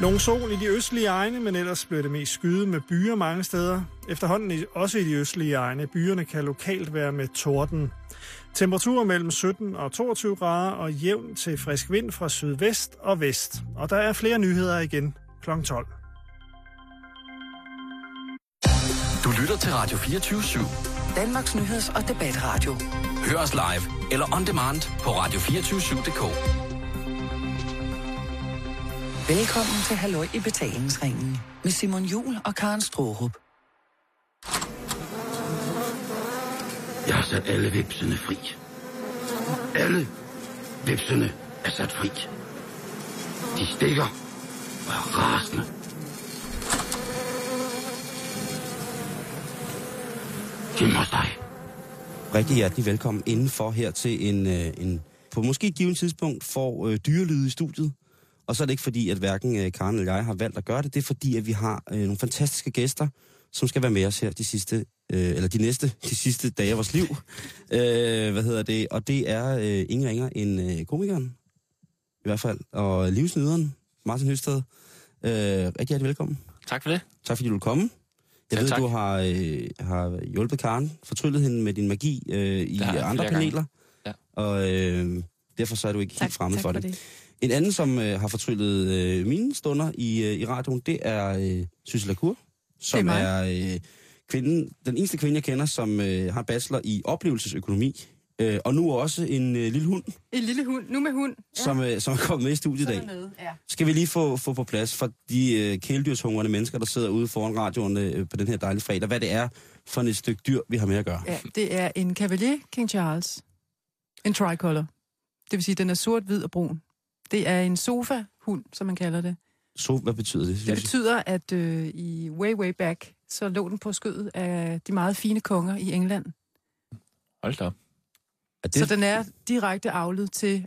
Nogle sol i de østlige egne, men ellers blev det mest skyet med byer mange steder. Efterhånden også i de østlige egne. Byerne kan lokalt være med torden. Temperaturer mellem 17 og 22 grader og jævn til frisk vind fra sydvest og vest. Og der er flere nyheder igen kl. 12. Du lytter til Radio 247, Danmarks nyheds- og debatradio. Hør os live eller on demand på radio247.dk. Velkommen til Halløj i Betalingsringen med Simon Jul og Karen Straarup. Jeg har sat alle vipsene fri. Alle vipsene er sat fri. De stikker og er rasende. Gem hos dig. Rigtig hjertelig velkommen indenfor her til en på måske et givet tidspunkt får dyrelyde i studiet. Og så er det ikke fordi, at hverken Karen eller jeg har valgt at gøre det. Det er fordi, at vi har nogle fantastiske gæster, som skal være med os her de sidste dage af vores liv. Og det er ingen ringer end komikeren, i hvert fald, og livsnyderen, Martin Høgsted. Rigtig hjertelig velkommen. Tak for det. Tak fordi du vil komme. Jeg ved, at du har hjulpet Karen, fortryllet hende med din magi i andre paneler. Ja. Og derfor så er du ikke helt fremmed for det. En anden, som har fortryllet mine stunder i radioen, det er Sussi La Cour, som er kvinden, den eneste kvinde, jeg kender, som har bachelor i oplevelsesøkonomi. Og nu også en lille hund. En lille hund, nu med hund. Ja. Som er kommet med i studiet i dag. Ja. Skal vi lige få på plads for de kæledyrshungrende mennesker, der sidder ude foran radioen på den her dejlige fredag, hvad det er for et stykke dyr, vi har med at gøre? Ja, det er en Cavalier King Charles. En tricolor. Det vil sige, den er sort, hvid og brun. Det er en sofa-hund, som man kalder det. Hvad betyder det? Det betyder, at i way back, så lå den på skødet af de meget fine konger i England. Hold da op. Så den er direkte avlet til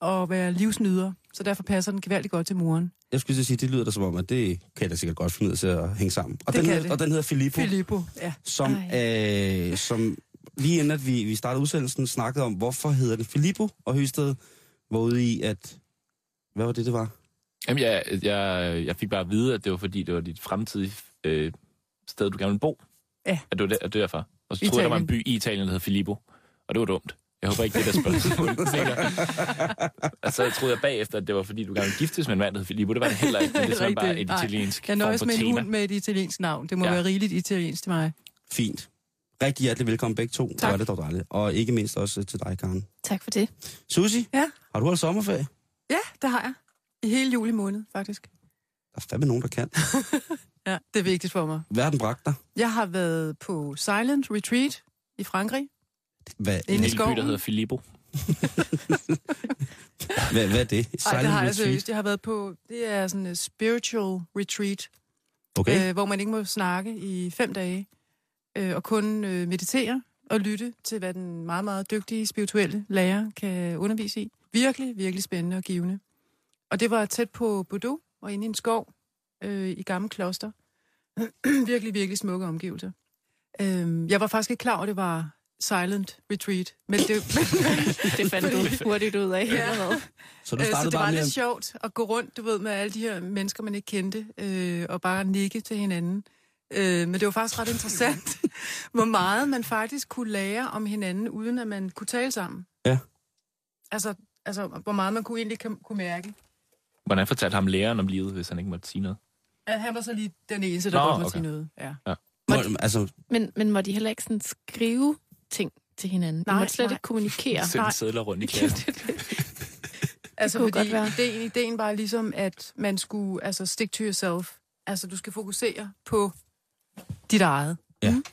at være livsnyder, så derfor passer den gevaldigt godt til moren. Jeg skulle sige, det lyder der som om, at det kan da sikkert godt finde ud til at hænge sammen. Og den hedder Filippo. Filippo, ja. Som lige inden at vi startede udsendelsen, snakkede om, hvorfor hedder den Filippo og Høgsted, var ude i, at... Hvad var det, det var? Jamen, jeg fik bare at vide, at det var, fordi det var dit fremtidige sted, du gerne ville bo. Ja. At du er derfor. Og så troede jeg, der var en by i Italien, der hed Filippo. Og det var dumt. Jeg håber ikke, det der spørgsmål. Og så troede jeg bagefter, at det var, fordi du gerne ville giftes med en mand, der hed Filippo. Det var det heller ikke, men det var bare et italiensk form for tema. Jeg nøjes med en hund med et italiensk navn. Det må være rigeligt italiensk til mig. Fint. Rigtig hjertelig velkommen begge to. Tak. Det var dejligt. Og ikke mindst også til dig, Karen. Tak for det. Sussi, har du holdt sommerferie? Ja, det har jeg. I hele juli måned, faktisk. Der er fandme nogen, der kan. Ja, det er vigtigt for mig. Hvad har den bragt dig? Jeg har været på Silent retreat i Frankrig. Hvad? En lille by, der hedder Filippo. Hvad er det? Silent retreat? Jeg har været på, det er sådan en spiritual retreat. Okay. Hvor man ikke må snakke i 5 dage. Og kun meditere og lytte til, hvad den meget, meget dygtige spirituelle lærer kan undervise i. Virkelig, virkelig spændende og givende. Og det var tæt på Bordeaux og inde i en skov i gamle kloster. Virkelig, virkelig smukke omgivelser. Jeg var faktisk ikke klar over, det var silent retreat. Men det fandt du hurtigt ud af. Ja. Så det var lidt sjovt at gå rundt, du ved, med alle de her mennesker, man ikke kendte, og bare nikke til hinanden. Men det var faktisk ret interessant, hvor meget man faktisk kunne lære om hinanden, uden at man kunne tale sammen. Ja. Altså hvor meget man egentlig kunne mærke. Hvordan fortalte ham læreren om livet, hvis han ikke måtte sige noget? Ja, han var så lige den eneste, der godt måtte sige noget. Ja. Ja. Men må de heller ikke sådan skrive ting til hinanden? Nej, man måtte slet ikke kommunikere. Sende sedler rundt i klassen. Altså, fordi ideen var ligesom, at man skulle stick to yourself. Altså, du skal fokusere på dit eget. Ja. Mm.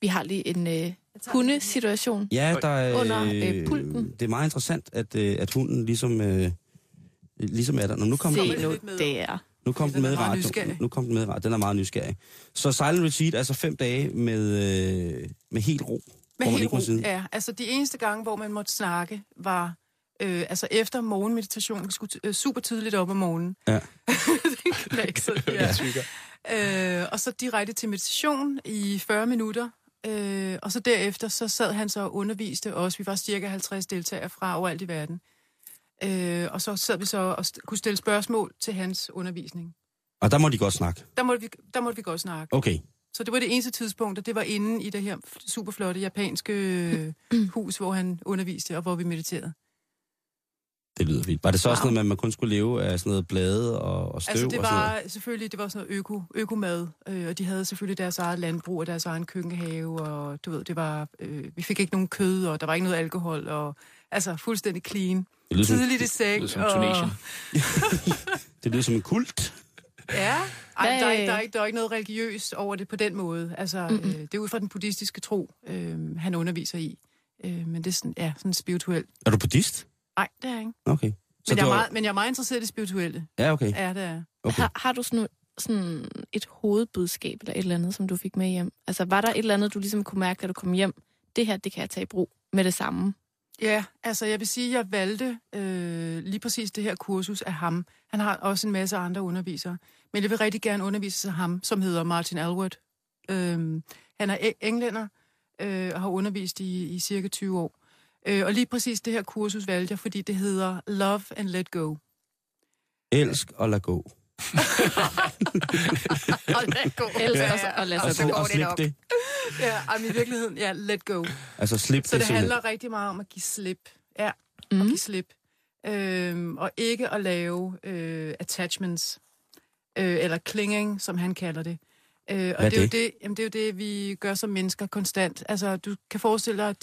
Vi har lige en hundesituation under pulten. Det er meget interessant, at hunden ligesom er der. Nå, nu kom den med. Nu kom den med i radioen. Den er meget nysgerrig. Så Silent Retreat, altså 5 dage med helt ro. Med helt ro, ja. Altså, de eneste gange, hvor man måtte snakke, var... efter morgenmeditationen, vi skulle super tidligt op om morgenen. Ja. Den knæksede, ja. Og så direkte til meditation i 40 minutter. Og så derefter, så sad han så og underviste os. Vi var cirka 50 deltagere fra overalt i verden. Og så sad vi så og kunne stille spørgsmål til hans undervisning. Og der måtte de godt snakke? Der måtte vi godt snakke. Okay. Så det var det eneste tidspunkt, og det var inde i det her superflotte japanske hus, hvor han underviste, og hvor vi mediterede. Det lyder vildt. Var det så også noget, man kun skulle leve af sådan noget blade og støv? Altså det var selvfølgelig, det var sådan noget økomad, og de havde selvfølgelig deres eget landbrug og deres egen køkkenhave, og du ved, det var, vi fik ikke nogen kød, og der var ikke noget alkohol, og altså fuldstændig clean. Tidligt i seng. Det lyder som Tunesien. Det lyder som en kult. Ja, der er ikke noget religiøst over det på den måde. Altså, det er ud fra den buddhistiske tro, han underviser i. Men det er sådan, sådan spirituelt. Er du buddhist? Nej, det er jeg ikke. Okay. Men jeg, men jeg er meget interesseret i det spirituelle. Ja, okay. Ja, det er. Okay. Har du sådan et hovedbudskab eller et eller andet, som du fik med hjem? Altså, var der et eller andet, du ligesom kunne mærke, da du kom hjem? Det her, det kan jeg tage i brug med det samme. Ja, altså jeg vil sige, at jeg valgte lige præcis det her kursus af ham. Han har også en masse andre undervisere. Men jeg vil rigtig gerne undervise af ham, som hedder Martin Alward. Han er englænder og har undervist i cirka 20 år. Og lige præcis det her kursus valgte jeg, fordi det hedder Love and Let Go. Elsk og lad gå. Og let go. Og slip det. Ja, i virkeligheden, let go. Altså slip det. Så det handler rigtig meget om at give slip. Ja, at give slip. Og ikke at lave attachments. Eller clinging, som han kalder det. Og det er jo det? Jamen, det er jo det, vi gør som mennesker konstant. Altså, du kan forestille dig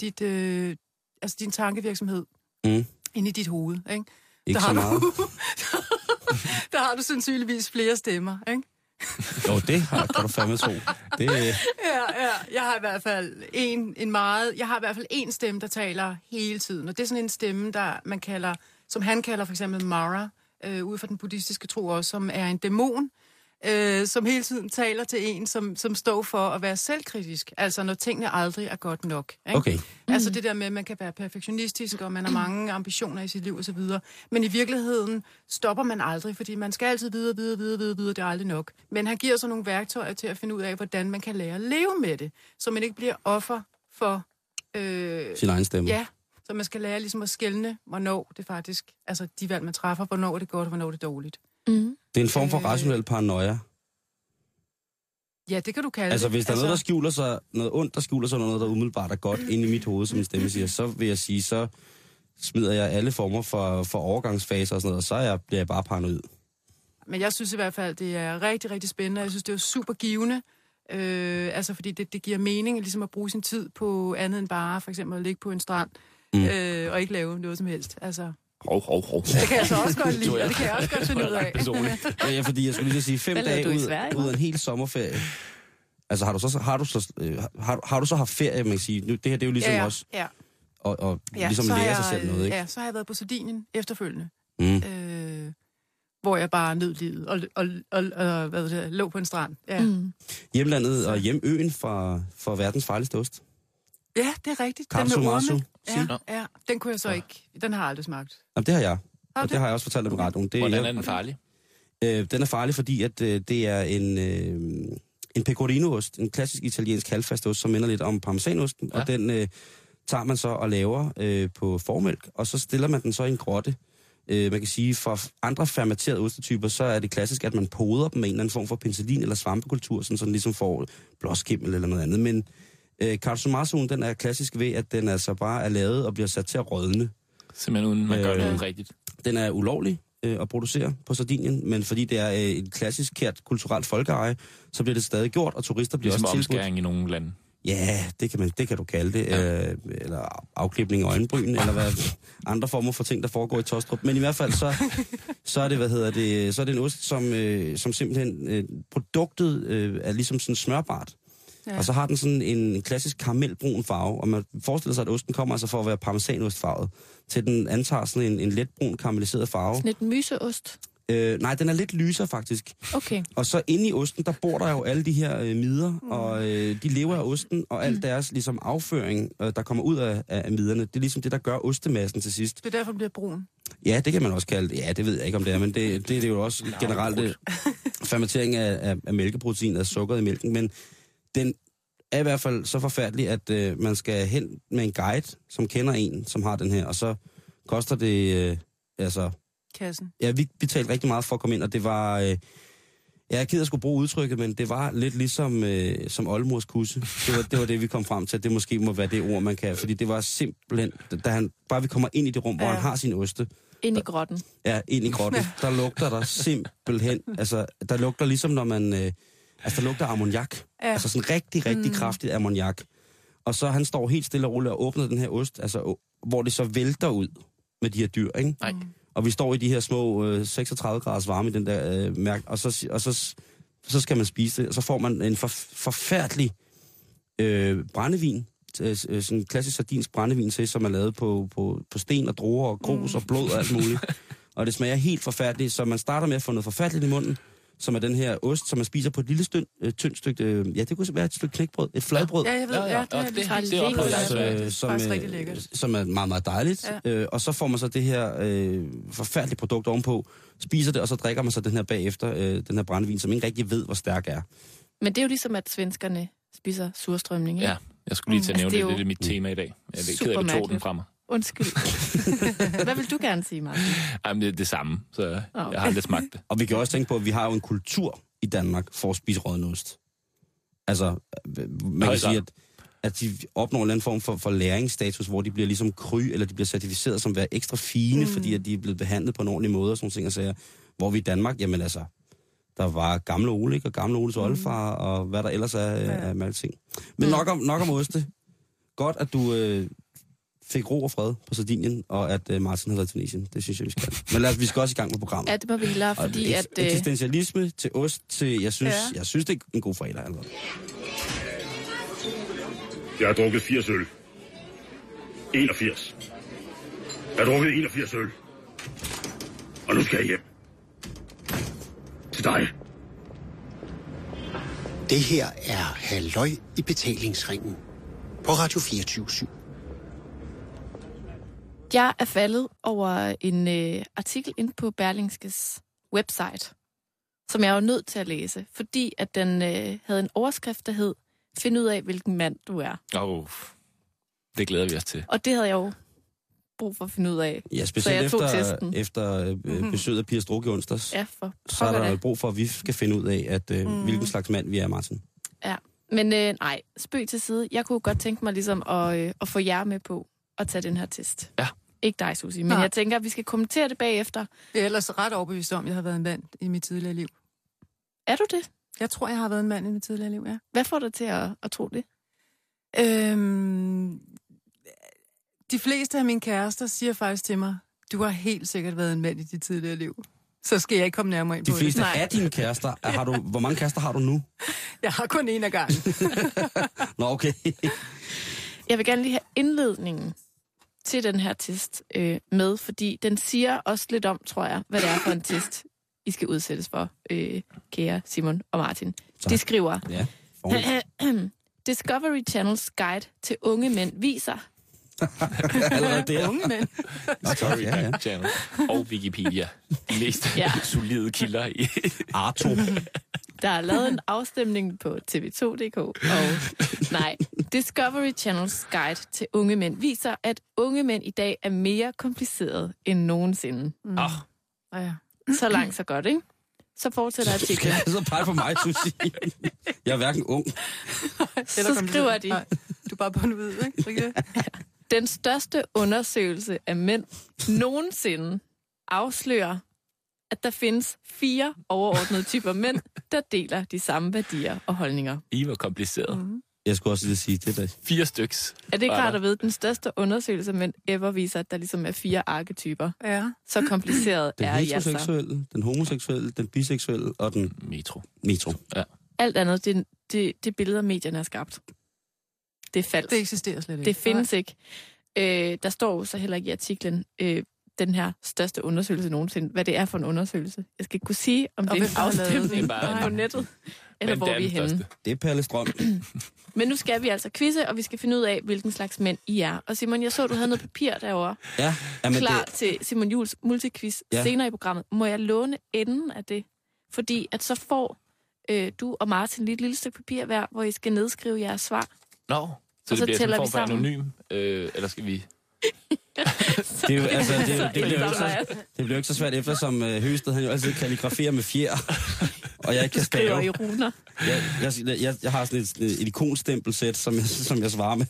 din tankevirksomhed ind i dit hoved, ikke? Ikke så meget. Der har du sandsynligvis flere stemmer, ikke? Jo, det kan du fandme tro. Jeg har i hvert fald en stemme, der taler hele tiden. Og det er sådan en stemme, som han kalder for eksempel Mara, ud fra den buddhistiske tro også, som er en dæmon, som hele tiden taler til en, som står for at være selvkritisk. Altså, når tingene aldrig er godt nok. Ikke? Okay. Altså det der med, at man kan være perfektionistisk, og man har mange ambitioner i sit liv osv. Men i virkeligheden stopper man aldrig, fordi man skal altid videre, det er aldrig nok. Men han giver så nogle værktøjer til at finde ud af, hvordan man kan lære at leve med det, så man ikke bliver offer for sin egen stemme. Ja, så man skal lære ligesom at skelne, hvornår det faktisk, altså de valg, man træffer, hvornår det er godt, og hvornår det er dårligt. Det er en form for rationel paranoia. Ja, det kan du kalde det. Altså, hvis der er noget, der skjuler sig, noget ondt, der skjuler sig, noget, der umiddelbart er godt inde i mit hoved, som en stemme siger, så vil jeg sige, så smider jeg alle former for overgangsfaser og sådan noget, og så bliver jeg bare paranoid. Men jeg synes i hvert fald, det er rigtig, rigtig spændende, og jeg synes, det er super givende, fordi det giver mening ligesom at bruge sin tid på andet end bare, for eksempel at ligge på en strand, og ikke lave noget som helst, altså. Hov. Det kan jeg så også godt lide, og det kan jeg også godt finde ud af. Ja, fordi jeg skulle lige sige 5 dage ud af en hel sommerferie. Altså har du så haft ferie, man kan sige. Det her det er jo ligesom også ligesom lære sig selv noget, ikke? Ja, så har jeg været på Sardinien efterfølgende, hvor jeg bare nød livet og lå på en strand. Ja. Hjemlandet og hjemøen fra verdens farligste ost. Ja, det er rigtigt. Casu Marzu. Ja, den kunne jeg så ikke. Den har jeg aldrig smagt. Jamen, det har jeg. Og det har jeg også fortalt om radioen. Hvordan er den farlig? Den er farlig, fordi at, det er en pecorino-ost, en klassisk italiensk halvfastost, som minder lidt om parmesanosten. Ja. Og den tager man så og laver på formælk, og så stiller man den så i en grotte. Man kan sige, for andre fermenterede ostetyper, så er det klassisk, at man poder dem med en eller anden form for penicillin eller svampekultur, sådan, så den ligesom får blåskimmel eller noget andet. Men Casu Marzuen, den er klassisk ved, at den altså bare er lavet og bliver sat til at rådne. Simpelthen uden, man gør det rigtigt. Den er ulovlig at producere på Sardinien, men fordi det er et klassisk kært kulturelt folkeeje, så bliver det stadig gjort, og turister bliver ligesom også tilbudt. Ligesom omskæring i nogle lande. Ja, det kan du kalde det. Ja. Eller afklipning af øjenbryn, eller hvad andre former for ting, der foregår i Tostrup. Men i hvert fald, så er det, så er det en ost, som simpelthen produktet er ligesom sådan smørbart. Ja. Og så har den sådan en klassisk karamelbrun farve, og man forestiller sig, at osten kommer altså for at være parmesanostfarvet, til den antager sådan en letbrun karamelliseret farve. Sådan et myseost? Nej, den er lidt lysere faktisk. Okay. Og så inde i osten, der bor der jo alle de her midder, og de lever af osten, og alt deres ligesom afføring, der kommer ud af midderne, det er ligesom det, der gør ostemassen til sidst. Det er derfor, den bliver brun. Ja, det kan man også kalde det. Ja, det ved jeg ikke, om det er, men det er jo også generelt fermentering af mælkeprotein, af sukkeret i mælken, men den er i hvert fald så forfærdelig, at man skal hen med en guide, som kender en, som har den her, og så koster det altså... Kassen. Ja, vi talte rigtig meget for at komme ind, og det var... jeg gider sgu bruge udtrykket, men det var lidt ligesom som oldmors kusse. Det var det, vi kom frem til. Det måske må være det ord, man kan. Fordi det var simpelthen... Da han, bare vi kommer ind i det rum, hvor han har sin oste... Ind i grotten. Ja, ind i grotten. Der lugter der simpelthen... Altså, der lugter ligesom, når man... der lugter ammoniak. Ja. Altså sådan rigtig, rigtig kraftigt ammoniak. Og så han står helt stille og roligt og åbner den her ost, altså, hvor det så vælter ud med de her dyr, ikke? Nej. Og vi står i de her små 36 graders varme i den der mærke, og så skal man spise det, og så får man en forfærdelig brændevin, sådan en klassisk sardinsk brændevin til, som er lavet på sten og druer og grus og blod og alt muligt. Og det smager helt forfærdeligt, så man starter med at få noget forfærdeligt i munden, som er den her ost, som man spiser på et lille tyndt stykke... det kunne være et stykke knækbrød, et fladbrød. Ja, jeg ved, det er som er meget, meget dejligt. Ja. Og så får man så det her forfærdelige produkt ovenpå, spiser det, og så drikker man så den her bagefter, den her brændevin, som ikke rigtig ved, hvor stærk er. Men det er jo ligesom, at svenskerne spiser surstrømning, ikke? Ja, jeg skulle lige til at nævne det. Det er mit tema i dag. Jeg er ked af, at jeg tog den fra mig. Undskyld. Hvad vil du gerne sige, Martin? Jamen, det er det samme, så jeg har aldrig smagt det. Og vi kan også tænke på, at vi har jo en kultur i Danmark for at spise rådnost. Altså, man kan sige, at de opnår en eller anden form for læringsstatus, hvor de bliver ligesom kry, eller de bliver certificeret som at være ekstra fine, fordi at de er blevet behandlet på en ordentlig måde og sådan ting og sager. Hvor vi i Danmark, jamen altså, der var gamle Ole, ikke? Og gamle Oles oldefar, og hvad der ellers er af alting. Men nok om oste. Godt, at du... fik ro og fred på Sardinien, og at Martin havde været i Tunisien. Det synes jeg, vi skal. Men lad os, vi skal også i gang med programmet. Ja, det må vi lade, fordi at... Eksistentialisme til ost til... Jeg synes, det er en god fredag allerede. Jeg har drukket 80 øl. 81. Jeg har drukket 81 øl. Og nu skal jeg hjem. Til dig. Det her er Halløj i Betalingsringen på Radio 247. Jeg er faldet over en artikel inde på Berlingskes website, som jeg var nødt til at læse, fordi at den havde en overskrift, der hed "Find ud af, hvilken mand du er". Det glæder vi os til. Og det havde jeg jo brug for at finde ud af. Ja, specielt efter besøget af Pia Struck i onsdags. Ja, for pokker. Så er der brug for, at vi skal finde ud af, at, hvilken slags mand vi er, Martin. Ja, men nej, spøg til side. Jeg kunne godt tænke mig ligesom at få jer med på at tage den her test. Ja. Ikke dig, Sussi, men jeg tænker, at vi skal kommentere det bagefter. Jeg er ellers ret overbevist om, at jeg har været en mand i mit tidligere liv. Er du det? Jeg tror, jeg har været en mand i mit tidligere liv, ja. Hvad får dig til at tro det? De fleste af mine kærester siger faktisk til mig, du har helt sikkert været en mand i dit tidligere liv. Så skal jeg ikke komme nærmere ind på det. De fleste af dine kærester, hvor mange kærester har du nu? Jeg har kun en af gangen. Nå, okay. Jeg vil gerne lige have indledningen til den her test med, fordi den siger også lidt om, tror jeg, hvad det er for en test, I skal udsættes for, kære Simon og Martin. Tak. De skriver, Discovery Channels guide til unge mænd viser... Allerede der. Unge mænd. Discovery Channel og Wikipedia. De mest solide kilder i... Arto. Der er lavet en afstemning på tv2.dk, Discovery Channels guide til unge mænd viser, at unge mænd i dag er mere komplicerede end nogensinde. Så langt, så godt, ikke? Så fortsætter artiklen. Skal jeg så pege på mig, Sussi? Jeg er hverken ung. Så skriver de... Du er bare på en hvid, ikke? Den største undersøgelse af mænd nogensinde afslører, at der findes 4 overordnede typer mænd, der deler de samme værdier og holdninger. I var kompliceret. Jeg skulle også lige sige det der. 4 styks. Er det klart at vide, den største undersøgelse af mænd ever viser, at der ligesom er 4 arketyper? Ja. Så kompliceret er jeg så. Den heteroseksuelle, den homoseksuelle, den biseksuelle og den... Metro. Ja. Alt andet, det billeder medierne har skabt. Det er falsk. Det eksisterer slet ikke. Det findes ikke. Der står jo så heller ikke i artiklen, den her største undersøgelse nogensinde. Hvad det er for en undersøgelse. Jeg skal ikke kunne sige, om det er en afstemning på nettet, eller hvor vi er henne. Det er Palle Strøm. Men nu skal vi altså quizze, og vi skal finde ud af, hvilken slags mænd I er. Og Simon, jeg så, du havde noget papir derovre. Ja. Klar til Simon Juls multiquiz senere i programmet. Må jeg låne enden af det? Fordi at så får du og Martin lige et lille stykke papir hver, hvor I skal nedskrive jeres svar. Nå, så det bliver sådan en form for anonym, eller skal vi... Det bliver jo ikke så svært, eftersom Høgsted han jo altid kalligraferer med fjer, og jeg ikke kan skrive. Skriver i runer. Jeg har sådan et ikonstempelsæt, som jeg svarer med.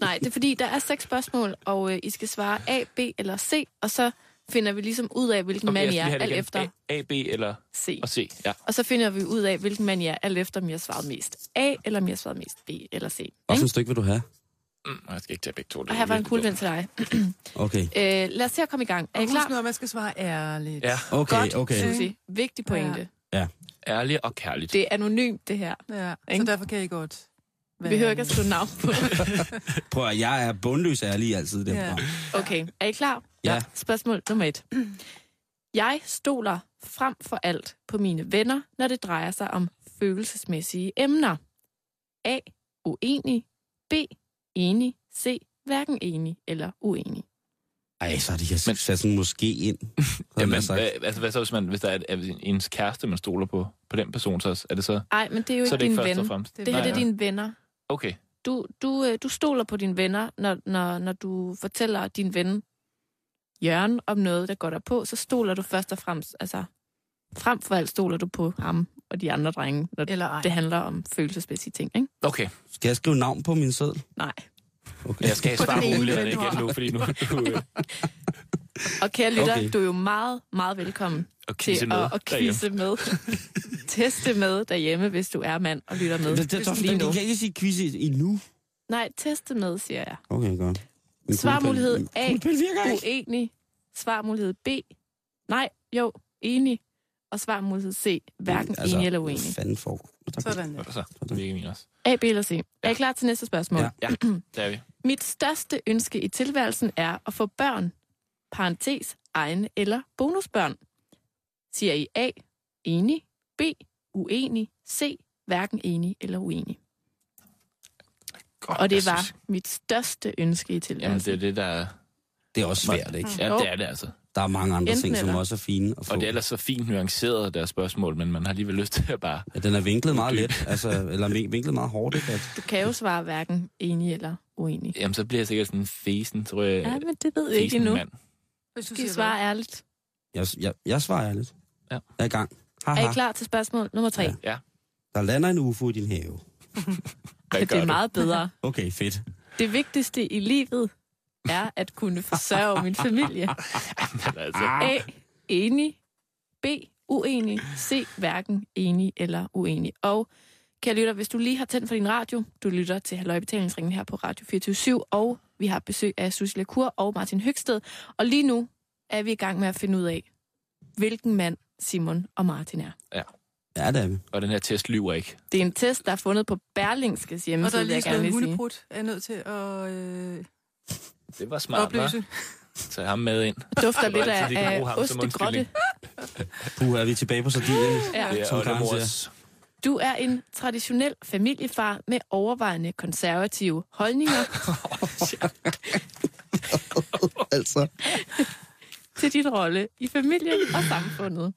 Nej, det er fordi, der er 6 spørgsmål, og I skal svare A, B eller C, og så finder vi ligesom ud af, hvilken mand I er, alt efter. A, B eller C. Og C, ja. Og så finder vi ud af, hvilken mand I er, alt efter, om I har svaret mest A, eller om I har svaret mest B eller C. Og sådan et stykke vil du have? Jeg skal ikke tage begge to. Og her var en kuglepind til dig. Okay. Lad os se at komme i gang. Er I klar? Husk nu, at man skal svare ærligt. Ja. Okay. Godt, Sussi. Vigtig pointe. Ja. Ærligt og kærligt. Det er anonymt, det her. Ja. Så derfor kan I godt. Vi behøver ikke at skrive navn på. Prøv at jeg er bundløs ærlig altid. Ja. Okay. Er I klar? Ja. Spørgsmål nummer 1. Jeg stoler frem for alt på mine venner, når det drejer sig om følelsesmæssige emner. A. Uenig. B. Enig, C, hverken enig eller uenig. Ej, så er det her sådan måske ind. Jamen, hvad så, hvis der er ens kæreste, man stoler på den person, så er det så... Nej, men det er jo ikke din ven. Det her er dine venner. Okay. Du stoler på dine venner, når du fortæller din ven Jørgen om noget, der går der på, så stoler du først og fremmest, altså frem for alt stoler du på ham og de andre drenge, når det handler om følelsesmæssige ting, ikke? Okay. Skal jeg skrive navn på min seddel? Nej. Okay. Jeg skal have svaret mulighederne igen nu, fordi nu... Og kære lytter, okay. Du er jo meget, meget velkommen til at quizze med. Teste med derhjemme, hvis du er mand og lytter med. Du kan ikke sige quizze endnu. Nej, teste med, siger jeg. Okay, godt. Svarmulighed A, uenig. Svarmulighed B, nej, jo, enig. Og svar mod C, hverken enig eller uenig. Fanden for. Sådan der. Så virker min også. A, B eller C. Ja. Er I klar til næste spørgsmål? Ja. Der er vi. Mit største ønske i tilværelsen er at få børn, parentes, egne eller bonusbørn. Siger I A, enig, B, uenig, C, hverken enig eller uenig. God, og det var mit største ønske i tilværelsen. Jamen, det er det, der... Det er også svært, ikke? Ja, det er det altså. Der er mange andre ting, som også er fine at få. Og det er ellers så fint nuanceret, der spørgsmål, men man har alligevel lyst til at bare... Ja, den er vinklet meget let, eller vinklet meget hårdt. Ikke? Du kan jo svare hverken enig eller uenig. Jamen, så bliver jeg sikkert sådan en fesen, tror jeg. Ja, men det ved jeg ikke endnu. Hvis du svarer ærligt. Jeg svarer ærligt. Ja. Jeg er i gang. Er I klar til spørgsmål nummer 3? Ja. Der lander en UFO i din have. Ej, det er meget bedre. Okay, fedt. Det vigtigste i livet... er at kunne forsørge min familie. A, enig. B, uenig. C, hverken enig eller uenig. Og kære lytter, hvis du lige har tændt for din radio, du lytter til Halløj i Betalingsringen her på Radio 247, og vi har besøg af Sussi La Cour og Martin Høgsted. Og lige nu er vi i gang med at finde ud af, hvilken mand Simon og Martin er. Ja. Ja, det er vi. Og den her test lyver ikke. Det er en test, der er fundet på Berlingskes hjemmeside. Og der er lige sådan en hundeprut, er nødt til at... Det var smart, hva'? Tag ham med ind. Dufter lidt af ostegrotte. Puh, er vi tilbage på Sardinien? Ja. Som Karen siger. Du er en traditionel familiefar med overvejende konservative holdninger. Altså. Til din rolle i familien og samfundet.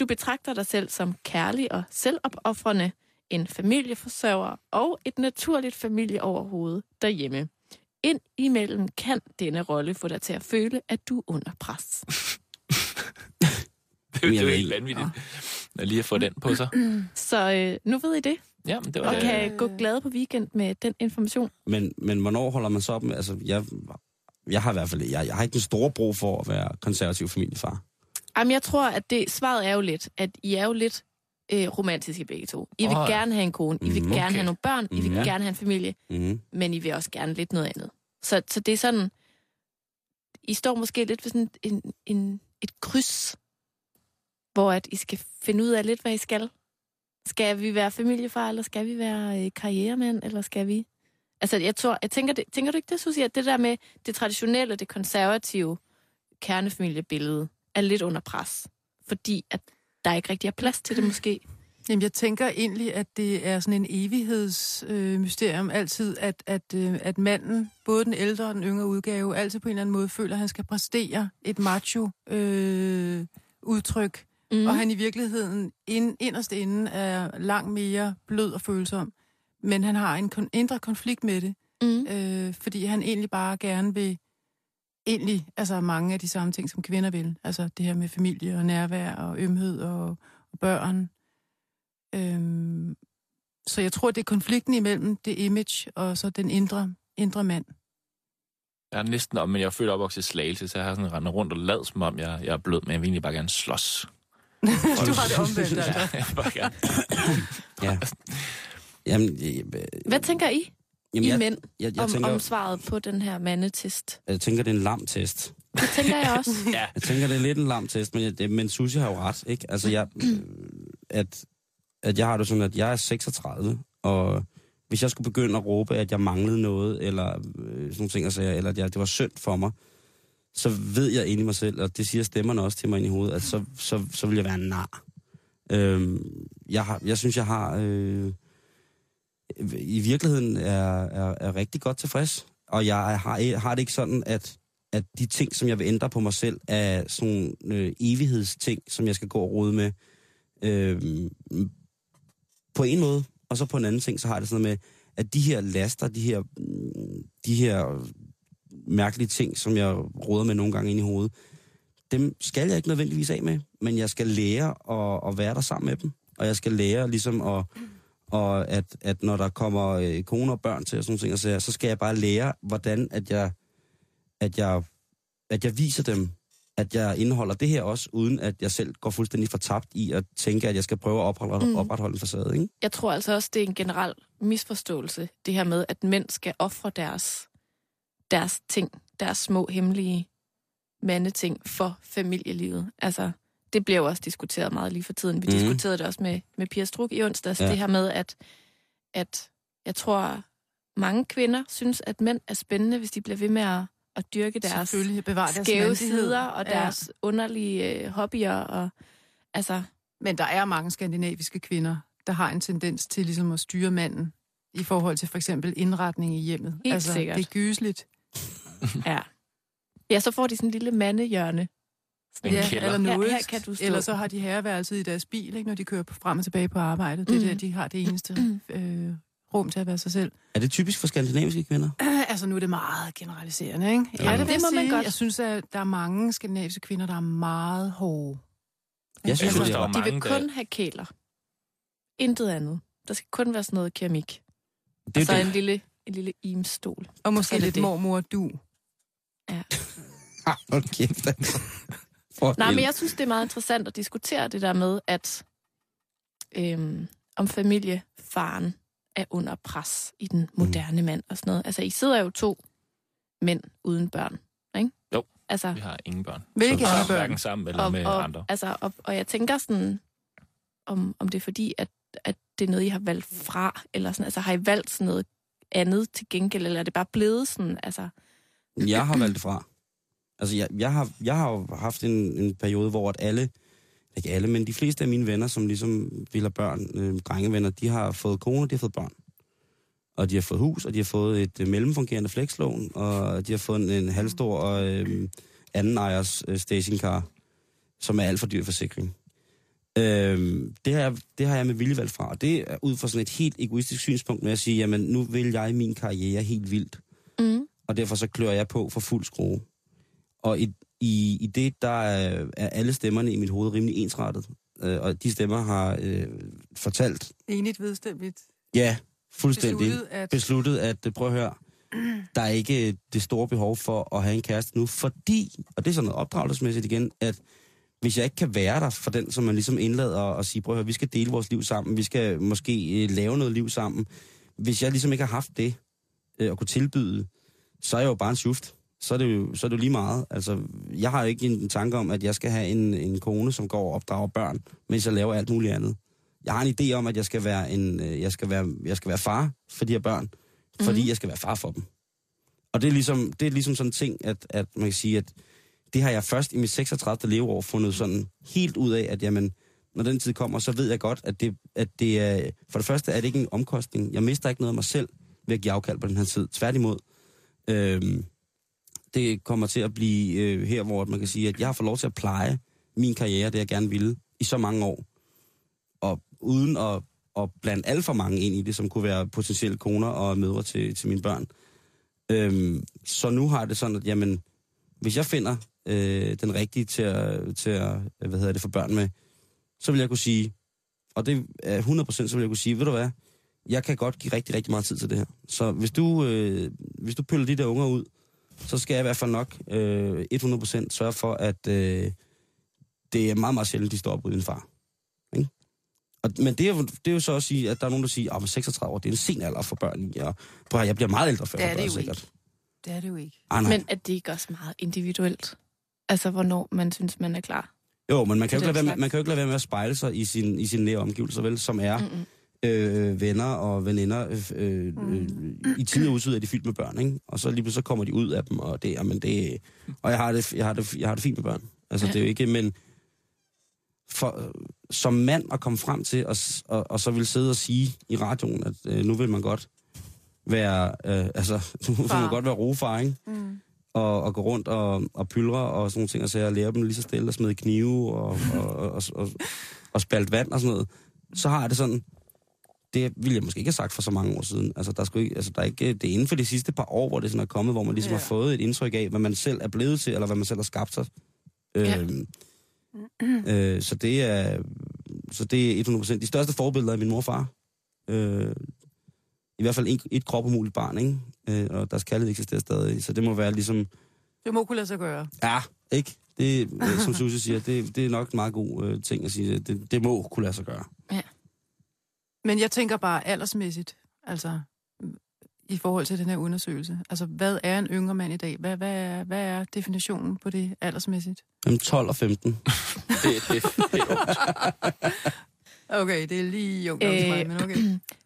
Du betragter dig selv som kærlig og selvopoffrende, en familieforsørger og et naturligt familieoverhoved derhjemme. Ind imellem kan denne rolle få dig til at føle, at du er under pres. Det er jo helt vanvittigt, at lige at få den på sig. Så nu ved I det, jamen, det var og det. Kan gå glade på weekend med den information. Men hvornår holder man så op med... Altså, jeg har i hvert fald... Jeg har ikke den store brug for at være konservativ familiefar. Jamen, jeg tror, at svaret er jo lidt, at I er jo lidt... romantiske begge to. I vil gerne have en kone, I vil gerne have nogle børn, I vil gerne have en familie, men I vil også gerne lidt noget andet. Så det er sådan, I står måske lidt ved sådan et kryds, hvor at I skal finde ud af lidt, hvad I skal. Skal vi være familiefar, eller skal vi være karrieremand, eller skal vi... Altså, tænker du ikke det, Sussi, at det der med det traditionelle, det konservative kernefamiliebillede er lidt under pres, fordi at der er ikke rigtig plads til det, måske. Jamen, jeg tænker egentlig, at det er sådan en evighedsmysterium altid, at manden, både den ældre og den yngre udgave, altid på en eller anden måde føler, at han skal præstere et macho-udtryk. Og han i virkeligheden inderst inden er langt mere blød og følsom. Men han har en indre konflikt med det. fordi han egentlig bare gerne vil altså mange af de samme ting, som kvinder vil. Altså det her med familie og nærvær og ømhed og børn. Så jeg tror, det er konflikten imellem det image og så den indre mand. Jeg er næsten om, men jeg er født og opvokset i Slagelse, så jeg har sådan rendt rundt og lavet som om, jeg er blød, men jeg vil egentlig bare gerne slås. Du har det omvendt, altså. Ja, jeg vil bare gerne. Ja. Jamen, hvad tænker I? Jamen, jeg tænker om svaret på den her mandetest? Jeg tænker, det er en lam-test. Det tænker jeg også. Ja. Jeg tænker, det er lidt en lam-test, men Sussi har jo ret, ikke? Altså, jeg har det sådan, at jeg er 36, og hvis jeg skulle begynde at råbe, at jeg manglede noget, eller sådan nogle ting, altså, eller at det var synd for mig, så ved jeg egentlig mig selv, og det siger stemmerne også til mig ind i hovedet, at så vil jeg være en nar. Jeg synes, jeg har i virkeligheden er rigtig godt tilfreds, og jeg har det ikke sådan, at de ting, som jeg vil ændre på mig selv, er sådan evighedsting, som jeg skal gå og rode med på en måde, og så på en anden ting, så har jeg det sådan med, at de her laster, de her mærkelige ting, som jeg roder med nogle gange ind i hovedet, dem skal jeg ikke nødvendigvis af med, men jeg skal lære at være der sammen med dem, og jeg skal lære ligesom at når der kommer koner og børn til og sådan nogle ting, så skal jeg bare lære, hvordan at jeg viser dem, at jeg indeholder det her også, uden at jeg selv går fuldstændig fortabt i at tænke, at jeg skal prøve at opretholde en facade, ikke? Jeg tror altså også, det er en generel misforståelse, det her med, at mænd skal ofre deres ting, deres små hemmelige mandeting for familielivet. Altså, det bliver også diskuteret meget lige for tiden. Vi diskuterede det også med Pia Struck i onsdags, det her med, at jeg tror, mange kvinder synes, at mænd er spændende, hvis de bliver ved med at dyrke deres skæve sider og deres underlige hobbyer. Og, altså. Men der er mange skandinaviske kvinder, der har en tendens til ligesom at styre manden i forhold til for eksempel indretning i hjemmet. Helt altså, sikkert. Det er gyseligt. Ja. Ja, så får de sådan en lille mandehjørne. Ja, eller noget. Eller så har de herreværelset i deres bil, ikke, når de kører frem og tilbage på arbejde. Det er der, de har det eneste rum til at være sig selv. Er det typisk for skandinaviske kvinder? Altså, nu er det meget generaliserende, ikke? Ja, det må man godt. Jeg synes, at der er mange skandinaviske kvinder, der er meget hårde. Jeg synes, der er mange, de vil kun have kæler. Intet andet. Der skal kun være sådan noget keramik. Og så en lille imstol. Og måske lidt mormor du. Ja. Okay. Nej, men jeg synes, det er meget interessant at diskutere det der med, at om familiefaren er under pres i den moderne mand og sådan noget. Altså, I sidder jo to mænd uden børn, ikke? Jo, altså, vi har ingen børn. Hvilke er børn? Hverken sammen eller med andre. Altså, og jeg tænker sådan, om det er fordi, at det er noget, I har valgt fra, eller sådan, altså har I valgt sådan noget andet til gengæld, eller er det bare blevet sådan, altså. Jeg har valgt det fra. Altså, jeg har haft en periode, hvor ikke alle, men de fleste af mine venner, som ligesom vil have børn, drengevenner, de har fået kone, de har fået børn. Og de har fået hus, og de har fået et mellemfungerende flexlån, og de har fået en halvstor og anden ejers stationcar, som er alt for dyr forsikring. Det har jeg med vilje valgt fra, og det er ud fra sådan et helt egoistisk synspunkt med at sige, jamen nu vil jeg min karriere helt vildt. Og derfor så klør jeg på for fuld skrue. Og i det, der er alle stemmerne i mit hoved rimelig ensrettet. Og de stemmer har fortalt. Enigt vedstemmigt. Ja, fuldstændig. Besluttet at prøv at høre, der er ikke det store behov for at have en kæreste nu, fordi, og det er sådan noget opdragelsesmæssigt igen, at hvis jeg ikke kan være der for den, som man ligesom indlader og siger, prøv at høre, vi skal dele vores liv sammen, vi skal måske lave noget liv sammen. Hvis jeg ligesom ikke har haft det og kunne tilbyde, så er jeg jo bare en sjuft. Så er det jo lige meget. Altså, jeg har jo ikke en tanke om, at jeg skal have en kone, som går og opdrager børn, mens jeg laver alt muligt andet. Jeg har en idé om, at jeg skal være jeg skal være far for de her børn, fordi jeg skal være far for dem. Og det er ligesom sådan en ting, at man kan sige, at det har jeg først i mit 36. leveår fundet sådan helt ud af, at jamen, når den tid kommer, så ved jeg godt, at det er, for det første er det ikke en omkostning. Jeg mister ikke noget af mig selv ved at give afkald på den her tid. Tværtimod. Det kommer til at blive her, hvor man kan sige, at jeg har fået lov til at pleje min karriere, det jeg gerne ville, i så mange år. Og uden at blande alt for mange ind i det, som kunne være potentielle koner og mødre til mine børn. Så nu har det sådan, at jamen, hvis jeg finder den rigtige til at for børn med, så vil jeg kunne sige, og det er 100%, så vil jeg kunne sige, ved du hvad, jeg kan godt give rigtig, rigtig meget tid til det her. Så hvis du, hvis du piller de der unger ud, så skal jeg i hvert fald nok 100% sørge for, at det er meget, meget sjældent, de står op uden far. Ikke? Og, men det er jo så at sige, at der er nogen, der siger, at 36 år, det er en sen alder for børn. Og prøv at jeg bliver meget ældre før. Det er det jo sikkert. Ikke. Det er det jo ikke. Men er det ikke også meget individuelt? Altså, hvornår man synes, man er klar? Jo, men man kan jo ikke lade være med at spejle sig i sine nære omgivelser, vel, som er... Mm-mm. Venner og veninder i tidligere udsyd er de fyldt med børn, ikke? Og så lige pludselig så kommer de ud af dem, og det, jamen det, og jeg har det fint med børn. Altså ja. Det er jo ikke, men for, som mand at komme frem til og så vil sidde og sige i radioen, at nu vil man godt være, nu vil man godt være rofar, ikke? Mm. Og gå rundt og pylre og sådan nogle ting, og så jeg lærer dem lige så stille og smide knive og spalte vand og sådan noget. Så har jeg det sådan, det ville jeg måske ikke have sagt for så mange år siden. Altså, der er ikke, det er inden for de sidste par år, hvor det sådan er kommet, hvor man ligesom har fået et indtryk af, hvad man selv er blevet til, eller hvad man selv har skabt sig. Så det er 100%. De største forbilleder er min mor og far. I hvert fald et kropumuligt barn, ikke? Og deres kærlighed eksisterer stadig. Så det må være ligesom... Det må kunne lade sig gøre. Ja, ikke? Det, som Sussi siger, det er nok en meget god ting at sige. Det må kunne lade sig gøre. Ja. Men jeg tænker bare aldersmæssigt, altså i forhold til den her undersøgelse. Altså, hvad er en yngre mand i dag? Hvad er definitionen på det aldersmæssigt? 12 og 15. det er ungt. Okay, det er lige ungt til mig, men okay.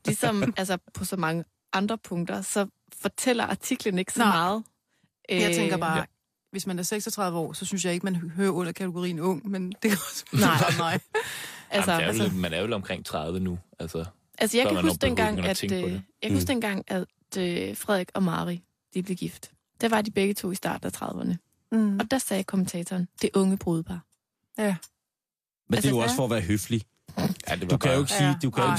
Ligesom altså, på så mange andre punkter, så fortæller artiklen ikke så meget. Jeg tænker bare... Ja. Hvis man er 36 år, så synes jeg ikke, man hører under kategorien ung, men det er også... Nej. Altså, man er jo omkring 30 nu. Altså jeg kan huske dengang, at Frederik og Mari, de blev gift. Der var de begge to i starten af 30'erne. Mm. Og der sagde kommentatoren, det unge brudepar. Ja. Men det er jo også for at være høflig. Ja, det var du kan jo ikke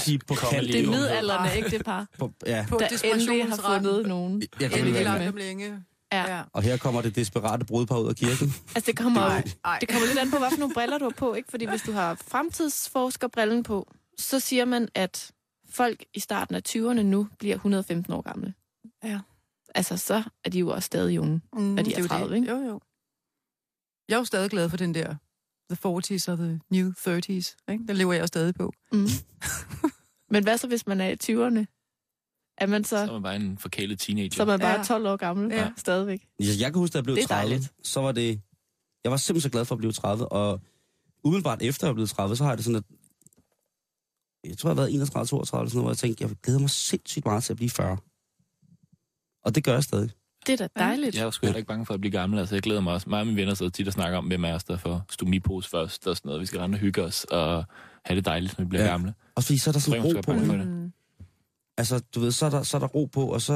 sige, på kant. Det er midalderne, ikke det par? Der endelig har fundet nogen. Ja, det vil være. Ja. Og her kommer det desperate brudepar ud af kirken. Altså det kommer lidt an på, hvad for nogle briller du har på, ikke? Fordi hvis du har fremtidsforskerbrillen på, så siger man, at folk i starten af 20'erne nu bliver 115 år gamle. Ja. Altså så er de jo også stadig unge, når de er 30, ikke? Jo. Jeg er jo stadig glad for den der the 40s og the new 30s, ikke? Den lever jeg jo stadig på. Mm. Men hvad så, hvis man er i 20'erne? Så er man bare en forkælet teenager. Så er man bare 12 år gammel, stadigvæk. Jeg kan huske, da jeg blev 30, så var det... Jeg var simpelthen så glad for at blive 30, og umiddelbart efter jeg blev 30, så har jeg det sådan, at... Jeg tror, jeg har været 31, 32 eller sådan noget, hvor jeg tænkte, jeg glæder mig sindssygt meget til at blive 40. Og det gør jeg stadig. Det er da dejligt. Jeg var sgu heller ikke bange for at blive gammel, altså jeg glæder mig også. Mig og mine venner sidder tit og snakker om, hvem er os, der får stomipose først og sådan noget. Vi skal rende og hygge os og have det dejligt, når vi bliver gamle. Og fordi så er der sådan ro på det. Altså, du ved, så er der ro på, og så,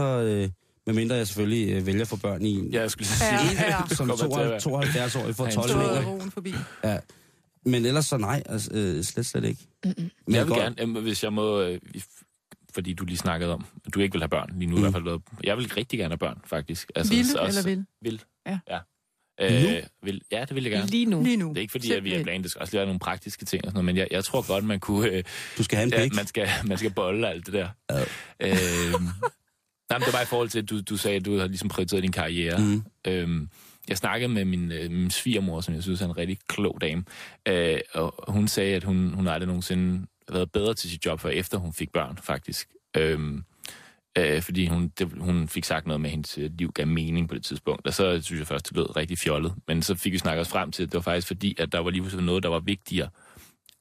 medmindre jeg selvfølgelig vælger for børn i... Ja, jeg skulle sige. Ja. Som 72-årig for 12 år. Forbi. Ja. Men ellers så nej, altså, slet ikke. Mm-hmm. Men jeg vil gerne, hvis jeg må... fordi du lige snakkede om, at du ikke vil have børn lige nu i hvert fald. Jeg vil rigtig gerne have børn, faktisk. Altså, vil? Ja. Det vil jeg gerne. Lige nu. Det er ikke fordi, at vi er blandt, det skal også være nogle praktiske ting og sådan noget, men jeg tror godt, man kunne... du skal have en pik. Man skal bolle alt det der. Nej, men det var bare i forhold til, at du sagde, at du har ligesom prioriteret din karriere. Mm. Jeg snakkede med min svigermor, som jeg synes er en rigtig klog dame, og hun sagde, at hun aldrig nogensinde har været bedre til sit job, før efter hun fik børn, faktisk. Fordi hun fik sagt noget med, at hendes liv gav mening på det tidspunkt. Og så synes jeg først, det lød rigtig fjollet. Men så fik vi snakket os frem til, at det var faktisk fordi, at der var lige pludselig noget, der var vigtigere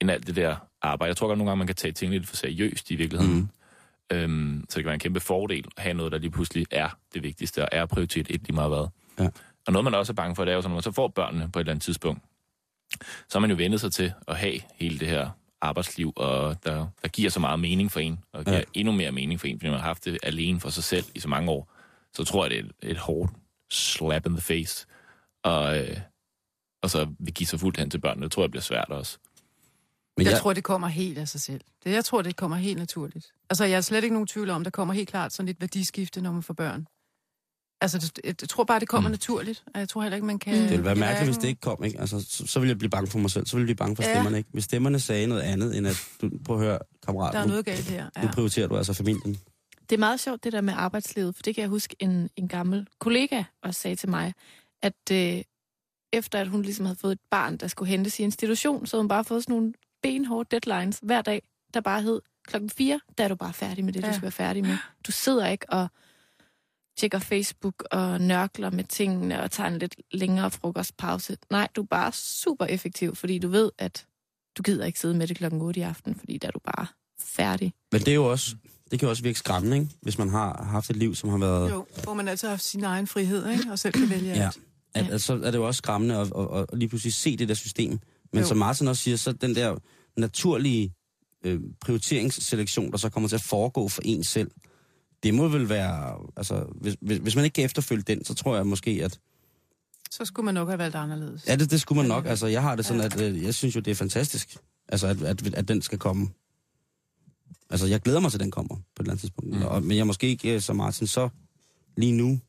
end alt det der arbejde. Jeg tror godt nogle gange, man kan tage ting lidt for seriøst i virkeligheden. Mm. Så det kan være en kæmpe fordel at have noget, der lige pludselig er det vigtigste og er prioritet et lige meget hvad. Ja. Og noget, man også er bange for, det er jo sådan, når man så får børnene på et eller andet tidspunkt, så har man jo vendt sig til at have hele det her arbejdsliv, og der giver så meget mening for en, og giver endnu mere mening for en, fordi man har haft det alene for sig selv i så mange år, så tror jeg, det er et hårdt slap in the face, og så vil give sig fuldt hen til børnene. Det tror jeg bliver svært også. Men jeg tror, det kommer helt af sig selv. Jeg tror, det kommer helt naturligt. Altså, jeg er slet ikke nogen tvivl om, der kommer helt klart sådan et værdiskifte, når man får børn. Altså, jeg tror bare, det kommer naturligt, og jeg tror heller ikke, man kan... Det ville være mærkeligt, hvis det ikke kom, ikke? Altså, så ville jeg blive bange for mig selv, så ville jeg blive bange for stemmerne, ikke? Hvis stemmerne sagde noget andet, end at du prøver at høre, kammerat, der er noget galt her. Ja. Nu prioriterer du altså familien. Det er meget sjovt, det der med arbejdslivet, for det kan jeg huske, en gammel kollega også sagde til mig, at efter at hun ligesom havde fået et barn, der skulle hentes i institution, så havde hun bare fået sådan nogle benhårde deadlines hver dag, der bare hed, klokken 4, der er du bare færdig med det, du skal være færdig med. Du sidder ikke og tjekker Facebook og nørkler med tingene og tager en lidt længere frokostpause. Nej, du er bare super effektiv, fordi du ved, at du gider ikke sidde med det klokken 8 i aften, fordi der er du bare færdig. Men det er jo også, det kan jo også virke skræmmende, ikke? Hvis man har haft et liv, som har været... Jo, hvor man altid har haft sin egen frihed, ikke? Og selv kan vælge alt. Ja, så er det jo også skræmmende at lige pludselig se det der system. Men som Martin også siger, så den der naturlige prioriteringsselektion, der så kommer til at foregå for en selv, det må vel være, altså, hvis man ikke kan efterfølge den, så tror jeg måske, at... Så skulle man nok have valgt anderledes. Ja, det skulle man nok. Altså, jeg har det sådan, at jeg synes jo, det er fantastisk, altså, at den skal komme. Altså, jeg glæder mig til, at den kommer på et eller andet tidspunkt. Men jeg er måske ikke, som Martin, så lige nu...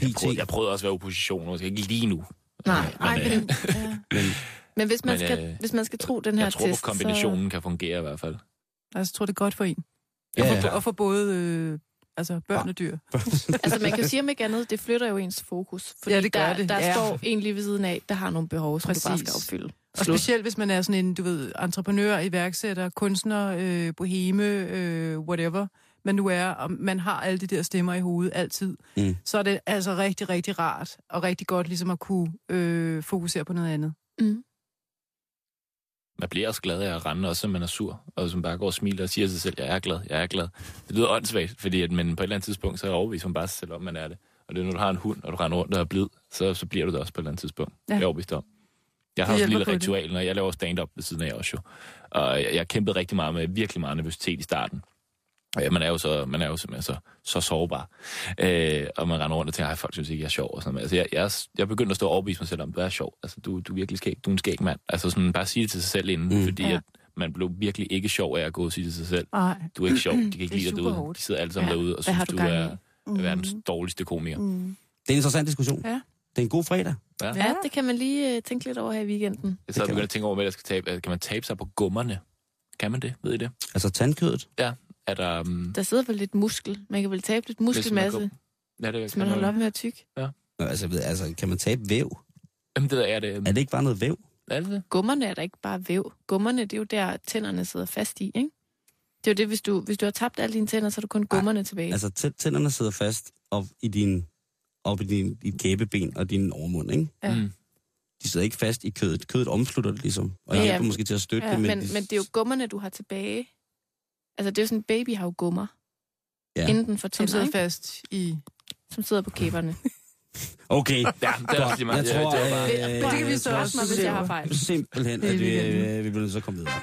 Jeg prøvede også at være opposition, og ikke lige nu. Men hvis man skal tro den her test, jeg tror, kombinationen kan fungere i hvert fald. Altså, jeg tror, det er godt for en. Og for både børn og dyr. Altså, man kan sige om ikke andet, det flytter jo ens fokus. Fordi det gør det. Der står egentlig ved siden af, der har nogle behov, som du bare skal opfylde. Og specielt, hvis man er sådan en, du ved, entreprenør, iværksætter, kunstner, boheme, whatever, man nu er, og man har alle de der stemmer i hovedet altid, så er det altså rigtig, rigtig rart, og rigtig godt ligesom at kunne fokusere på noget andet. Mm. Man bliver også glad af at rende, også når man er sur, og som bare går og smiler og siger sig selv, jeg er glad. Det lyder åndssvagt, fordi at man på et eller andet tidspunkt, så overbeviser man bare sig selv om, man er det. Og det er, når du har en hund, og du render rundt og er blid, så bliver du det også på et eller andet tidspunkt. Ja. Jeg er overbevist om. Jeg har også en lille ritual, når jeg laver stand-up ved siden af også jo. Og jeg kæmpede rigtig meget med, virkelig meget nervøsitet i starten. Og ja, man er jo simpelthen så sårbar. Og man render rundt og tænker, folk synes ikke, jeg er sjov og sådan noget. Altså, jeg begyndte at stå og overbevise mig selv om, du er sjov. Altså, du er virkelig skæg. Du er en skæg mand. Altså, sådan, bare sige det til sig selv inden, fordi at man blev virkelig ikke sjov af at gå og sige det til sig selv. Ej. Du er ikke sjov. De kan ikke lide dig derude. De sidder alle sammen derude og synes, du er verdens dårligste komiker. Det er en interessant diskussion. Ja. Det er en god fredag. Ja, det kan man lige tænke lidt over her i weekenden. Så jeg begyndt at tænke over, hvad jeg skal tabe. Kan man tabe sig på gummerne? Kan man det? Ved I det? Altså tandkødet? Ja. Der, der sidder vel lidt muskel. Man kan vel tabe lidt muskelmasse, hvis man holder op med at tykke. Ja. Altså, kan man tabe væv? Jamen, det er det. Er det ikke bare noget væv? Er det? Gummerne er der ikke bare væv. Gummerne, det er jo der, tænderne sidder fast i, ikke? Det er jo det, hvis du har tabt alle dine tænder, så er du kun gummerne tilbage. Altså, tænderne sidder fast op i dit kæbeben og din overmund, ikke? Ja. Mm. De sidder ikke fast i kødet. Kødet omslutter det ligesom. Og jeg hjælper måske til at støtte det. Men det er jo gummerne, du har tilbage. Altså, det er jo sådan, baby har jo gummer. Ja. Inden for tænder, som sidder fast i... Som sidder på kæberne. Okay. Ja, det er også lige meget. Jeg tror, det kan vi så også, hvis jeg har fejl. Simpelthen, at vi bliver så komme videre.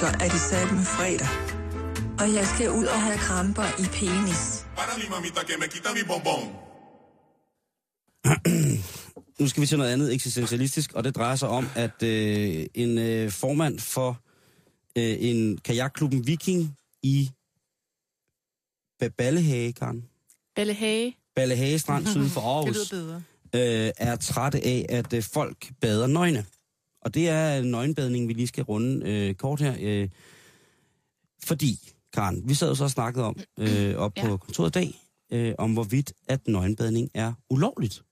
Så er det satme fredag. Og jeg skal ud og have kramper i penis. Nu skal vi til noget andet eksistentialistisk, og det drejer sig om, at en formand for en kajakklubben Viking i Balehage, Karen? Balehage Strand, syd for Aarhus, er trætte af, at folk bader nøgne. Og det er nøgenbadning, vi lige skal runde kort her. Fordi, Karen, vi sad jo så og snakkede om, på kontoret i dag, om hvorvidt, at nøgenbadning er ulovligt.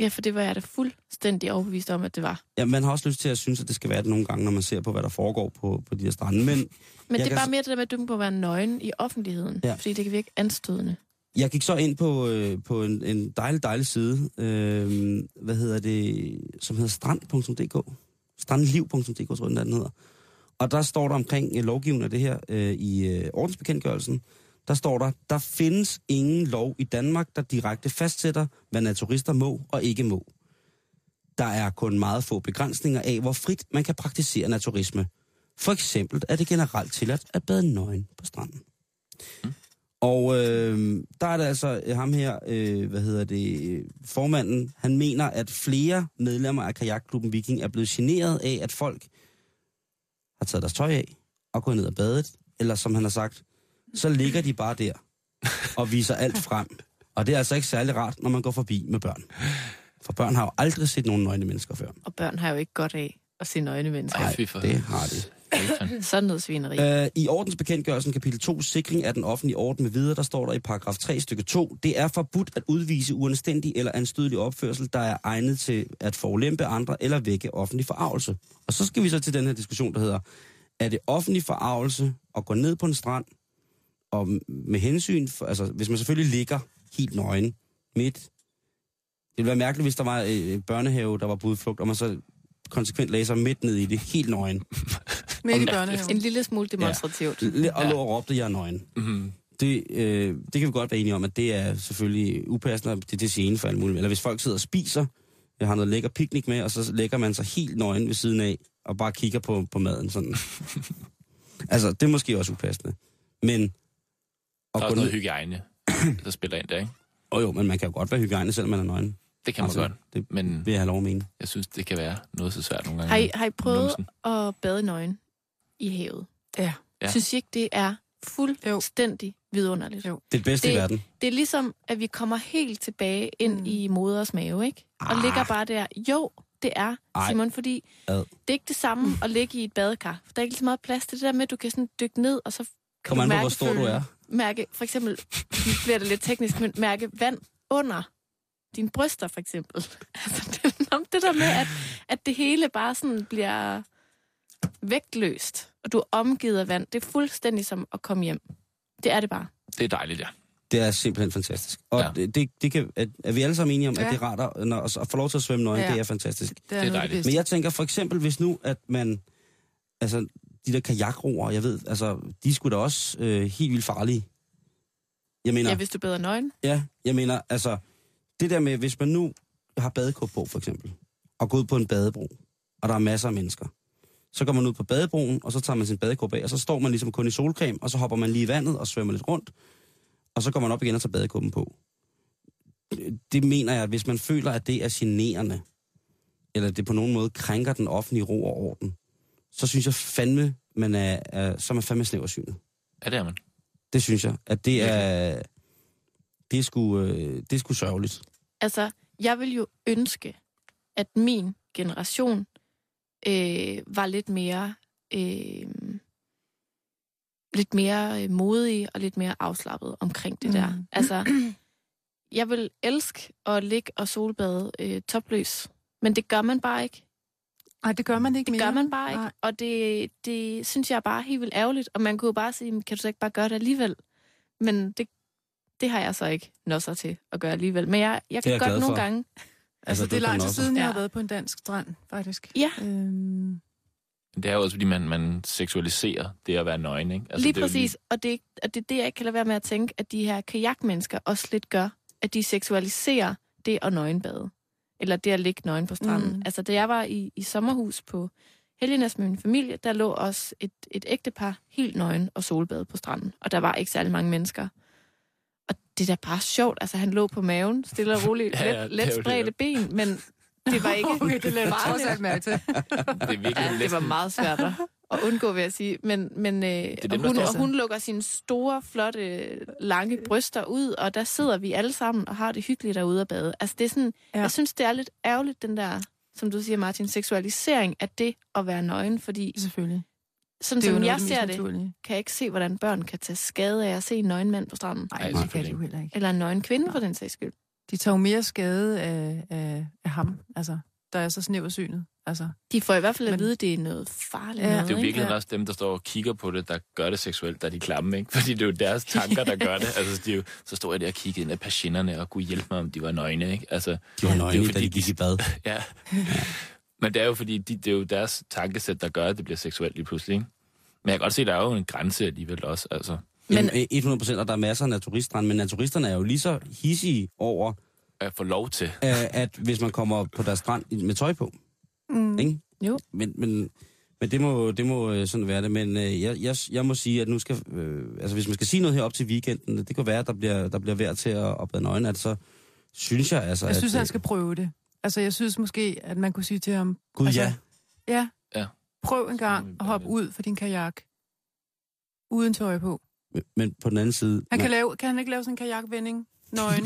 Ja, for det var jeg da fuldstændig overbevist om, at det var. Ja, man har også lyst til at synes, at det skal være det nogle gange, når man ser på, hvad der foregår på de her strande. Men det er bare mere det der med, at du må være nøgen i offentligheden, fordi det kan virke anstødende. Jeg gik så ind på en dejlig side, som hedder strand.dk. Strandliv.dk, tror jeg, den hedder. Og der står der omkring lovgivningen af det her i ordensbekendtgørelsen, der står der findes ingen lov i Danmark, der direkte fastsætter, hvad naturister må og ikke må. Der er kun meget få begrænsninger af, hvor frit man kan praktisere naturisme. For eksempel er det generelt tilladt at bade nøgen på stranden. Og der er det altså ham her, formanden, han mener, at flere medlemmer af kajakklubben Viking er blevet generet af, at folk har taget deres tøj af og gået ned og badet, eller som han har sagt, så ligger de bare der og viser alt frem. Og det er altså ikke særlig rart, når man går forbi med børn. For børn har jo aldrig set nogen nøgne mennesker før. Og børn har jo ikke godt af at se nøgne mennesker. Nej, det har de. Sådan noget svineri. I ordensbekendtgørelsen kapitel 2, sikring af den offentlige orden med videre, der står der i paragraf 3 stykke 2, det er forbudt at udvise uanstændig eller anstødelig opførsel, der er egnet til at forulempe andre eller vække offentlig forargelse. Og så skal vi så til den her diskussion, der hedder, er det offentlig forargelse at gå ned på en strand, og med hensyn, for, altså hvis man selvfølgelig ligger helt nøgen midt, det ville være mærkeligt, hvis der var børnehave, der var på udflugt, og man så konsekvent lagde sig midt ned i det, helt nøgen. Midt i børnehaven. En lille smule demonstrativt. Ja. Og lå og råbte, jeg er nøgen. Mm-hmm. Det kan vi godt være enige om, at det er selvfølgelig upassende, det er til scene for alt muligt. Eller hvis folk sidder og spiser, jeg har noget lækker piknik med, og så lægger man sig helt nøgen ved siden af, og bare kigger på maden sådan. Altså, det er måske også upassende. Men... Der er også noget hygiejne, der spiller ind der, ikke? Åh jo, men man kan jo godt være hygiejne, selvom man er nøgen. Det kan man altså, godt, det, men vil jeg have lov at mene. Jeg synes, det kan være noget så svært nogle gange. Har I prøvet at bade nøgen i havet? Ja. Synes I ikke, det er fuldstændig vidunderligt? Jo. Det er det bedste i verden. Det er ligesom, at vi kommer helt tilbage ind i moders mave, ikke? Og ligger bare der. Jo, det er, Simon, fordi det er ikke det samme at ligge i et badekar. For der er ikke så meget plads til det der med, at du kan sådan dykke ned, og så kan du mærke, hvor stor du er. Mærke, for eksempel, nu bliver det lidt teknisk, men mærke vand under dine bryster, for eksempel. Altså, det der med, at det hele bare sådan bliver vægtløst, og du er omgivet af vand, det er fuldstændig som at komme hjem. Det er det bare. Det er dejligt, ja. Det er simpelthen fantastisk. Og det kan, er vi alle sammen enige om, at det er rart at få lov til at svømme nøgen, det er fantastisk. Det er dejligt. Men jeg tænker for eksempel, hvis nu, at man, altså de der kajakroer, jeg ved, altså de er sgu da også helt vildt farlige. Jeg mener, hvis du bader nøgen. Ja, jeg mener, altså... Det der med, hvis man nu har badekåb på, for eksempel, og går ud på en badebro, og der er masser af mennesker, så går man ud på badebroen, og så tager man sin badekåb af, og så står man ligesom kun i solcreme, og så hopper man lige i vandet og svømmer lidt rundt, og så går man op igen og tager badekåben på. Det mener jeg, at hvis man føler, at det er generende, eller det på nogen måde krænker den offentlige ro og orden, så synes jeg fandme, man er så er man fandme snæversynet. Ja, det er man. Det synes jeg, at det er... Det er sgu sørgeligt. Altså, jeg vil jo ønske, at min generation var lidt mere modig og lidt mere afslappet omkring det der. Altså, jeg vil elske at ligge og solbade topløs, men det gør man bare ikke. Nej, det gør man ikke mere. Det gør man bare ikke, og det synes jeg bare helt vildt ærgerligt, og man kunne jo bare sige, kan du så ikke bare gøre det alligevel? Men det har jeg så ikke nosser til at gøre alligevel. Men jeg kan godt nogle gange... Altså, det er langt siden, jeg har været på en dansk strand, faktisk. Ja. Det er jo også, fordi man seksualiserer det at være nøgen, ikke? Altså, lige præcis, lige... Og det er det, jeg ikke kan lade være med at tænke, at de her kajakmennesker også lidt gør, at de seksualiserer det at nøgenbade. Eller det at ligge nøgen på stranden. Altså, da jeg var i sommerhus på Helgenæs med min familie, der lå også et ægtepar helt nøgen og solbade på stranden. Og der var ikke særlig mange mennesker. Det er da bare sjovt. Altså, han lå på maven, stille og roligt, let spredte ben, men det var ikke... Okay, det lader jeg trods alt mærke til. Det var meget svært at undgå, vil jeg sige. Men hun lukker sine store, flotte, lange bryster ud, og der sidder vi alle sammen og har det hyggeligt derude at bade. Altså, det er sådan... Ja. Jeg synes, det er lidt ærgerligt, den der, som du siger, Martin, seksualisering af det at være nøgen, fordi... Selvfølgelig. Sådan det som noget, jeg ser det, kan jeg ikke se, hvordan børn kan tage skade af at se en nøgen mand på stranden. Nej, det kan de jo heller ikke. Eller en nøgen kvinde, for den sags skyld. De tager jo mere skade af ham, altså, der er så snæversynet. Altså. De får i hvert fald at vide, at det er noget farligt. Ja. Noget, det er jo virkelig også dem, der står og kigger på det, der gør det seksuelt, der er de klamme, ikke? Fordi det er jo deres tanker, der gør det. Altså, de jo, så står jeg der og kiggede ind af persiennerne og kunne hjælpe mig, om de var nøgne, ikke? Altså, de var nøgne, fordi de gik i bad. Ja. Men det er jo fordi, det er jo deres tankesæt, der gør, at det bliver seksuelt lige pludselig, ikke? Men jeg kan godt se, at der er jo en grænse alligevel også, altså. Men 100%, og der er masser af naturiststrande, men naturisterne er jo lige så hissige over... At få lov til. At hvis man kommer på deres strand med tøj på. Ikke? Jo. Men det må sådan være det. Men jeg må sige, at nu skal... altså, hvis man skal sige noget her op til weekenden, det kan være, at der bliver værd til at bade nøgen, at så synes jeg altså... Jeg synes, han skal prøve det. Altså, jeg synes måske, at man kunne sige til ham... Gud, altså, ja. Prøv en gang at hoppe ud for din kajak. Uden tøj på. Men på den anden side... Kan han ikke lave sådan en kajakvending? Nøgen.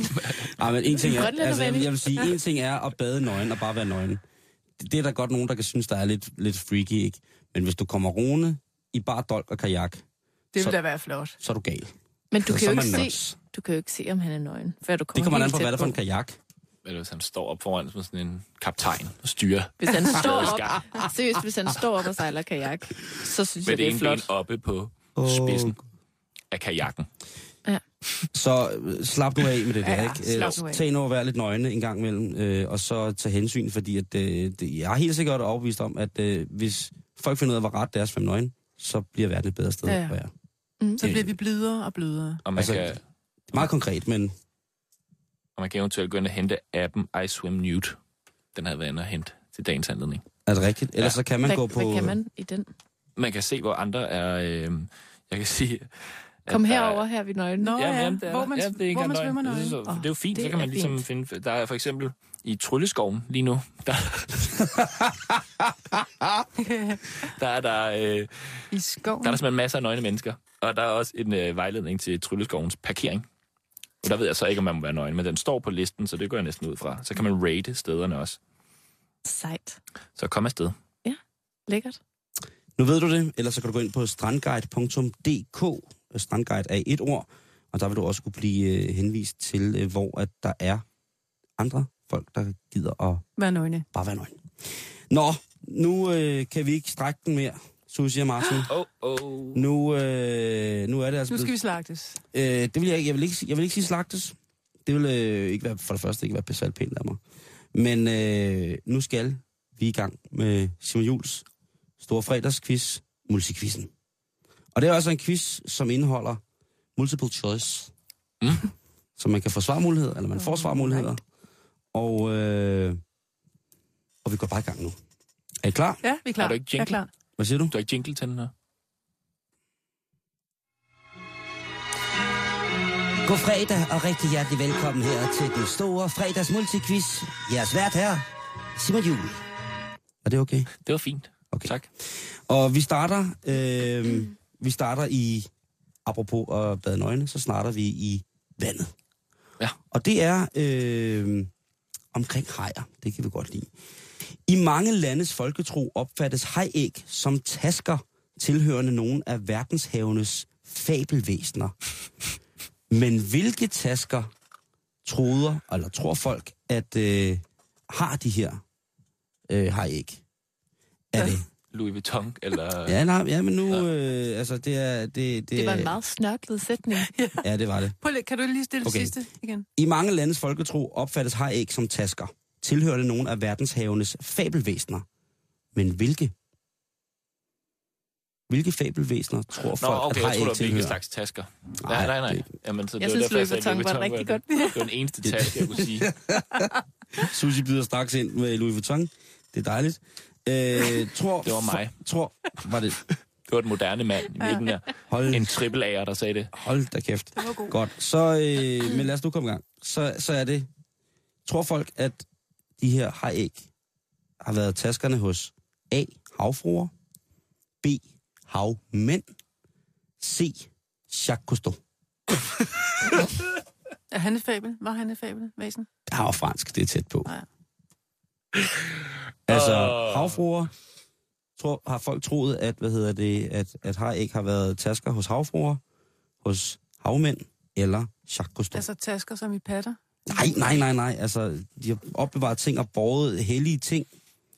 Nej, men en ting er... Altså, jeg vil sige, en ting er at bade nøgen og bare være nøgen. Det er der godt nogen, der kan synes, der er lidt freaky, ikke? Men hvis du kommer roende i bare dolk og kajak... Det vil da være flot. Så er du gal. Men du kan jo ikke se... Du kan jo ikke se, om han er nøgen. Det kommer man an på, hvad der for en kajak. Eller hvis han står op foran som sådan en kaptajn og styrer. Hvis han står op, seriøst, hvis han står op og sejler kajak, så synes med jeg, det er flot. Med det ene ben oppe på spidsen af kajakken. Ja. Så slap nu af med det der, ja, ikke? Tag nu og vær lidt nøgne en gang imellem, og så tag hensyn, fordi at, jeg er helt sikkert overbevist om, at hvis folk finder ud af, hvor ret det er at svømme nøgne, så bliver verden et bedre sted. Ja. Så bliver vi blødere og blødere. Og man altså, kan... Meget konkret, men... Og man kan eventuelt gå ind og hente appen I Swim Nude. Den har været inde og hente til dagens anledning. Er det rigtigt? Ellers så kan man gå på... Hvad kan man i den? Man kan se, hvor andre er... jeg kan sige... Kom herover, her ved nøglen. Nå ja, hvor man svømmer nøglen. Det er jo fint, det så kan man ligesom fint. Finde... Der er for eksempel i Trylleskoven lige nu. I skoven? Der er simpelthen masser af nøgne mennesker. Og der er også en vejledning til Trylleskovens parkering. Og der ved jeg så ikke, om man må være nøgen, men den står på listen, så det går jeg næsten ud fra. Så kan man rate stederne også. Sejt. Så kom afsted. Ja, lækkert. Nu ved du det, ellers så kan du gå ind på strandguide.dk, strandguide er et ord, og der vil du også kunne blive henvist til, hvor at der er andre folk, der gider at... Være nøgne. Bare være nøgne. Nå, nu kan vi ikke strække den mere. Sussi og Martin. Nu er det altså... Nu skal vi slagtes. Det vil jeg ikke. Jeg vil ikke sige slagtes. Det vil ikke være, for det første ikke være besalt pænt af mig. Men nu skal vi i gang med Simon Juls store fredagsquiz, multiquizen. Og det er også en quiz, som indeholder multiple choice. Mm. Så man kan få svarmuligheder, eller man får svarmuligheder. Og vi går bare i gang nu. Er I klar? Ja, vi er klar. Er du ikke jingle? Hvad siger du? Du er ikke jingle til den her. God fredag og rigtig hjertelig velkommen her til den store fredags multiquiz. Jeres vært her, Simon Jul. Er det okay? Det var fint. Okay. Tak. Og vi starter, i, apropos at bade nøgne, så starter vi i vandet. Ja. Og det er omkring hajer. Det kan vi godt lide. I mange landes folketro opfattes hajæg som tasker tilhørende nogle af verdenshavenes fabelvæsener. Men hvilke tasker tror folk, at har de her hajæg? Er det Louis Vuitton eller? Det var en meget snørklet sætning. Ja, det var det. Kan du lige stille det sidste igen? I mange landes folketro opfattes hajæg som tasker tilhørte nogle af verdenshavenes fabelvæsener. Men hvilke? Hvilke fabelvæsener tror folk, at hajæg tilhører? Nå, okay, jeg tror, det var hvilke slags tasker. Nej. Jamen, så det jeg synes, Louis Vuitton var rigtig godt. Det var den eneste taske, jeg kunne sige. Sussi byder straks ind med Louis Vuitton. Det er dejligt. Det var mig. Var det? Det var den moderne mand i midten her. En trippelager, der sagde det. Hold da kæft. Det var god. Godt. Så, men lad os nu komme i gang. Så er det... Tror folk, at de her hajæg har været taskerne hos A. havfruer, B. havmænd, C. Jacques Cousteau. Var han et fabelvæsen? Han var fransk, det er tæt på. Ja. Altså, havfruer har folk troet, at at hajæg har været tasker hos havfruer, hos havmænd eller Jacques Cousteau. Altså tasker som i patter? Nej. Altså, de har opbevaret ting og borget hellige ting.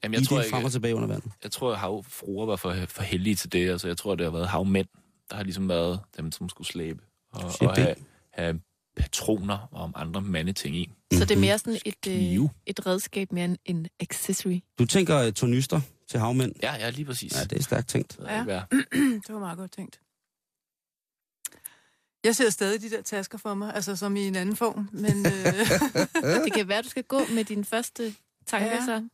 Jamen, jeg tror, frem og tilbage under vandet. Jeg tror, at havfruer var for hellige til det. Altså, jeg tror, det har været havmænd, der har ligesom været dem, som skulle slæbe. Og have patroner om andre mandeting i. Mm-hmm. Så det er mere sådan et redskab, mere en accessory. Du tænker tornyster til havmænd? Ja, lige præcis. Ja, det er stærkt tænkt. Ja. Det var meget godt tænkt. Jeg ser stadig de der tasker for mig, altså som i en anden form, men... Det kan være, du skal gå med din første tanke, så.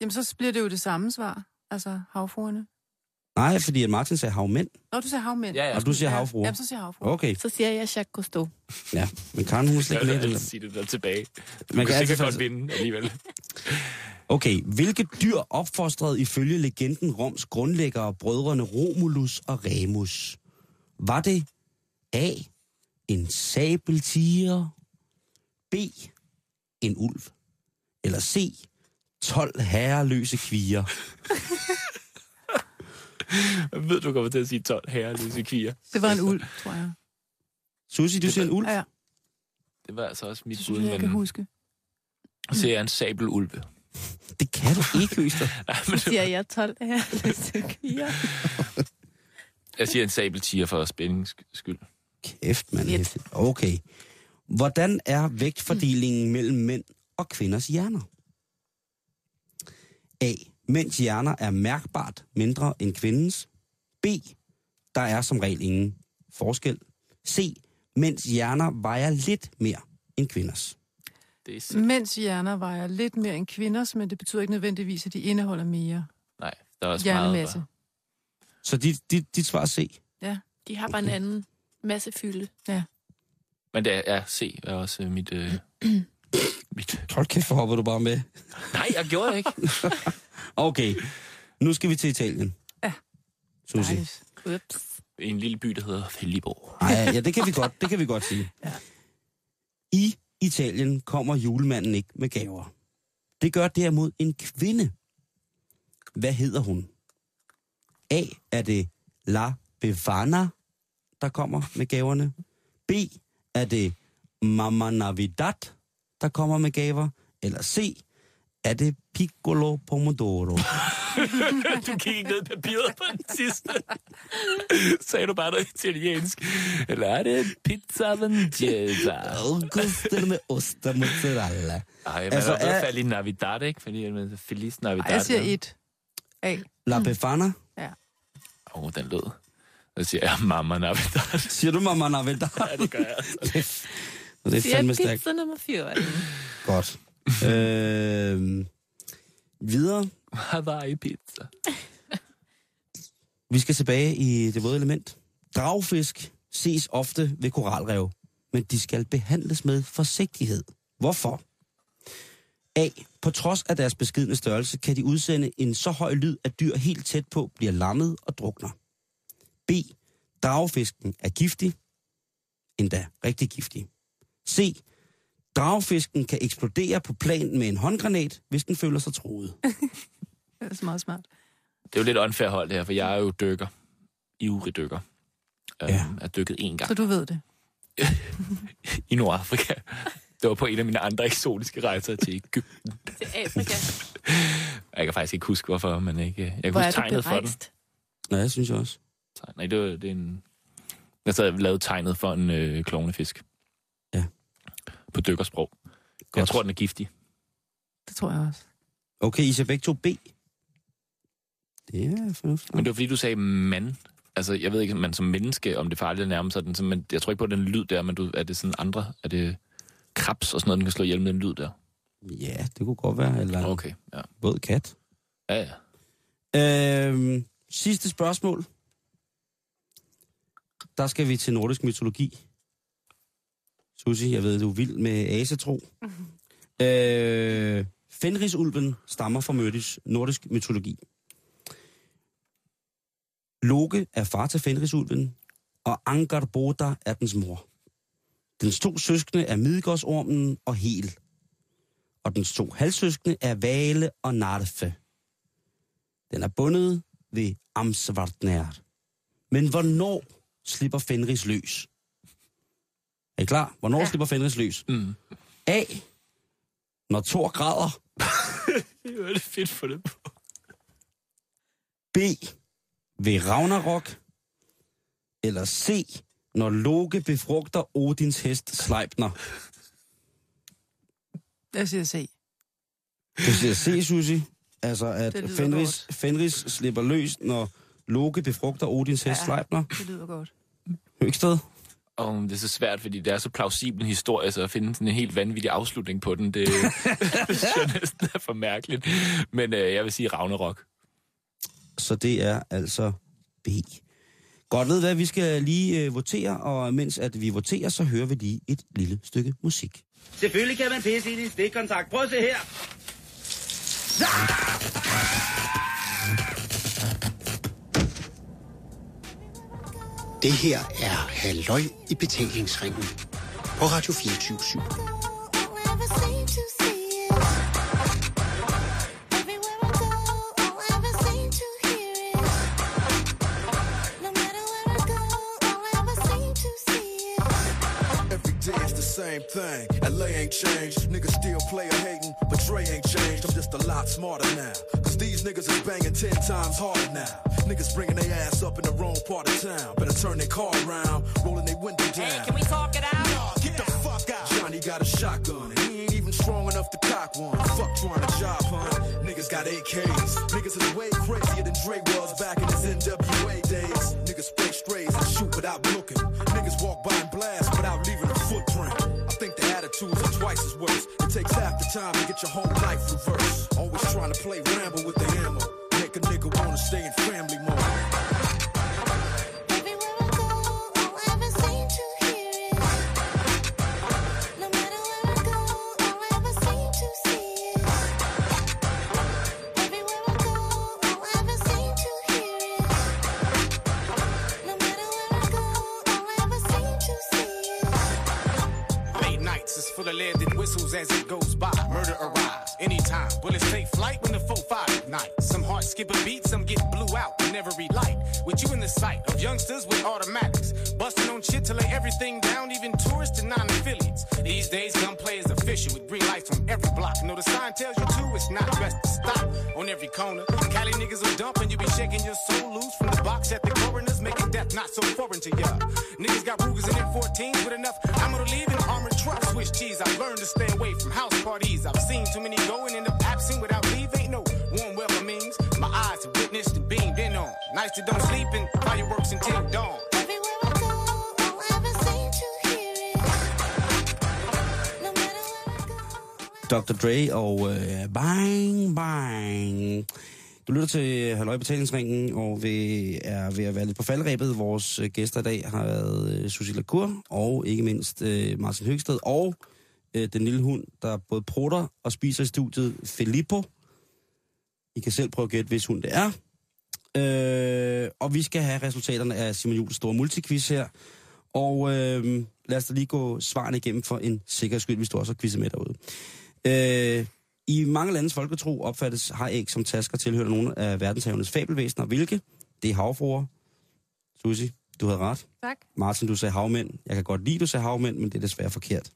Jamen, så bliver det jo det samme svar, altså havfruerne. Nej, fordi Martin sagde havmænd. Nå, du sagde havmænd. Ja. Og du siger havfruer. Ja, så siger jeg havfruer. Okay. Så siger jeg Jacques Cousteau. Ja, men Karen, hun slet ikke med det. Jeg vil sige det der tilbage. Man kan sikkert godt vinde alligevel. Okay, hvilke dyr opfostrede ifølge legenden Roms grundlæggere brødrene Romulus og Remus? Var det A, en sabeltiger, B, en ulv, eller C, 12 herreløse kvier? Jeg ved, du kommer til at sige 12 herreløse kvier. Det var en ulv, tror jeg. Sussi, du siger en ulv? Ja. Det var altså også mit bud, men... Jeg kan huske. Og så er jeg en sabelulve. Det kan du ikke, Øster. Så siger jeg 12 herreløse kvier. Jeg siger en sabeltiger for spændings skyld. Kæft, mand. Okay. Hvordan er vægtfordelingen mellem mænd og kvinders hjerner? A. Mænds hjerner er mærkbart mindre end kvindens. B. Der er som regel ingen forskel. C. Mænds hjerner vejer lidt mere end kvinders. Mænds hjerner vejer lidt mere end kvinders, men det betyder ikke nødvendigvis, at de indeholder mere. Nej, der er også hjernelæse. Meget. Så dit svar er C? Ja, de har bare en anden massefylde. Ja. Men det er C, er også mit... Hold kæft, hvor hopper du bare med. Nej, jeg gjorde det ikke. Okay, nu skal vi til Italien. Ja. Sussi. Nice. Ups. En lille by, der hedder Filippo. Ja, det kan vi godt sige. Ja. I Italien kommer julemanden ikke med gaver. Det gør derimod en kvinde. Hvad hedder hun? A, er det La Befana, der kommer med gaverne? B, er det Mamma Navidad, der kommer med gaver? Eller C, er det Piccolo Pomodoro? Du gik ikke ned i papiret på den sidste. Sagde du bare noget italiensk. Eller er det pizza vanjeza? Auguster med ost og mozzarella. Ej, man altså, har godt faldet i Navidad, ikke? Fordi man Feliz Navidad. Ej, jeg siger et. A. La Befana? Ja. Åh, den lød. Så siger jeg Mamma Navidad. Siger du Mamma Navidad? Ja, det gør jeg. Altså. Det er fandme stærkt. Pizza nummer 4. Godt. Videre. Hawaii pizza. Vi skal tilbage i det våde element. Dragfisk ses ofte ved koralrev, men de skal behandles med forsigtighed. Hvorfor? A. På trods af deres beskedne størrelse, kan de udsende en så høj lyd, at dyr helt tæt på bliver lammet og drukner. B. Dragfisken er giftig, endda rigtig giftig. C. Dragfisken kan eksplodere på plan med en håndgranat, hvis den føler sig truet. Det er så meget smart. Det er jo lidt unfair hold det her, for jeg er jo dykker. Ivrig dykker. Ja. Er dykket én gang. Så du ved det? I Nordafrika. Det var på en af mine andre eksotiske rejser til Egypten. Til Afrika. Jeg kan faktisk ikke huske, hvorfor, men ikke... Jeg kan huske tegnet for den. Nej, jeg synes jeg også. Nej, det er en... Jeg sad og lavede tegnet for en klovnefisk. På dykkersprog. Godt. Jeg tror, den er giftig. Det tror jeg også. Okay, I ser begge to B. Det er fornuftigt. Men det var fordi, du sagde mand. Altså, jeg ved ikke, man som menneske, om det er farligt at nærme sig den. Men jeg tror ikke på, den lyd der, men er det sådan andre? Er det krebs og sådan noget, den kan slå ihjel med den lyd der? Ja, det kunne godt være. Eller okay, ja. Våd kat. Ja, ja. Sidste spørgsmål. Der skal vi til nordisk mytologi. Sussi, jeg ved, du er vild med asetro. Fenrisulven stammer fra nordisk mytologi. Loki er far til Fenrisulven, og Angrboða er dens mor. Dens to søskende er Midgårdsormen og Hel. Og dens to halvsøskende er Vale og Narfe. Den er bundet ved Amsvartnær. Men hvornår slipper Fenris løs? Er I klar? Hvornår slipper Fenris løs? Mm. A. Når Thor græder. Det er det fedt for det på. B. Ved Ragnarok. Eller C. Når Loki befrugter Odins hest Sleipner. Jeg siger C. Du siger C, Sussi. Altså, at Fenris slipper løs, når Loki befrugter Odins hest Sleipner. Det lyder godt. Høgsted. Og det er så svært, fordi det er så plausibel en historie, så at finde sådan en helt vanvittig afslutning på den, det synes jeg næsten er for mærkeligt. Men jeg vil sige Ragnarok. Så det er altså B. Godt, ved hvad, vi skal lige votere, og mens at vi voterer, så hører vi lige et lille stykke musik. Selvfølgelig kan man pisse ind i en stikkontakt. Prøv at se her. Det her er Halløj i Betalingsringen på Radio 247. Thing. LA ain't changed, niggas still play a hatin', but Dre ain't changed, I'm just a lot smarter now, cause these niggas is banging 10 times harder now, niggas bringing their ass up in the wrong part of town, better turn their car around, rolling their window down. Hey, can we talk it out? Nah, get the fuck out. Johnny got a shotgun, and he ain't even strong enough to cock one, fuck trying to job, huh? Niggas got AKs, niggas is way crazier than Dre was back in his NWA days, niggas spray strays and shoot without looking, niggas walk by and blast without leaving a footprint. Are twice as worse. It takes half the time to get your whole life reversed. Always trying to play ramble with the ammo. Make a nigga wanna stay in family mode. As it goes by, murder arrives anytime. Will it take flight when the 4-5 at night? Some hearts skip a beat, some get blew out in every light. With you in the sight of youngsters with automatics, busting on shit to lay everything down, even tourists and non-affiliates. These days, gun play is official with green lights on every block. You know the sign tells you too, it's not best to stop on every corner. Cali niggas will dump and you be shaking your soul loose from the box at the coroner's, making death not so foreign to ya. Niggas got Rugers and M14s with enough. I'm gonna leave an armored truck, switch cheese. I've learned to stay away from house parties. I've seen too many go and end up absent without leave. Ain't no warm welcomings. My eyes have witnessed and beamed in on. Nights that don't sleep and fireworks until dawn. Dr. Dre og bang, bang. Du lytter til Halløj i Betalingsringen, og vi er ved at være lidt på faldrebet. Vores gæster i dag har været Sussi La Cour, og ikke mindst Martin Høgsted, og den lille hund, der både prutter og spiser i studiet, Filippo. I kan selv prøve at gætte, hvis hund det er. Og vi skal have resultaterne af Simon Juls store multiquiz her. Og lad os da lige gå svarene igennem for en sikker skyld, hvis du også har quizet med derude. I mange landes folketro opfattes haræg som tasker tilhører nogle af verdenshavenes fabelvæsener. Hvilke? Det er havfruer. Sussi, du havde ret. Tak. Martin, du sagde havmænd. Jeg kan godt lide, du sagde havmænd, men det er desværre forkert.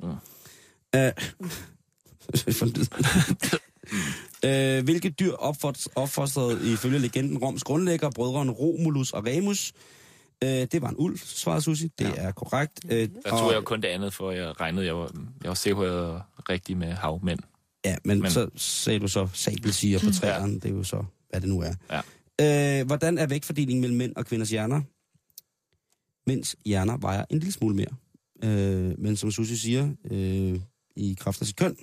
Hvilke dyr opfostrede ifølge legenden Roms grundlægger, brødrene Romulus og Remus? Det var en ulv, svarede Sussi. Det er korrekt. Jeg tror jeg kun det andet, for jeg regnede, jeg var selvhøjet rigtig med havmænd. Ja, men så sagde du så sabelsiger på træerne. Det er jo så, hvad det nu er. Ja. Hvordan er vægtfordelingen mellem mænd og kvinders hjerner? Mænds hjerner vejer en lille smule mere. Men som Sussi siger, i kraft af sit køn,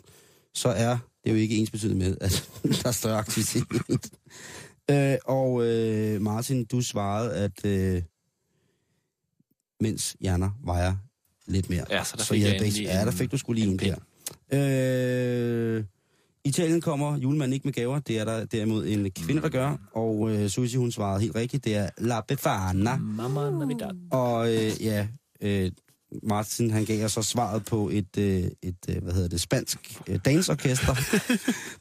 så er det jo ikke ensbetydende med, at der er større aktivitet. Og Martin, du svarede, at mænds hjerner vejer lidt mere. Ja, så der fik, der fik du sgu lige en der. Italien kommer julemanden ikke med gaver. Det er der derimod en kvinde, der gør. Og Sussi, hun svarede helt rigtigt. Det er La Befana. Mama Navidad. Og Martin, han gav så svaret på et spansk dansorkester,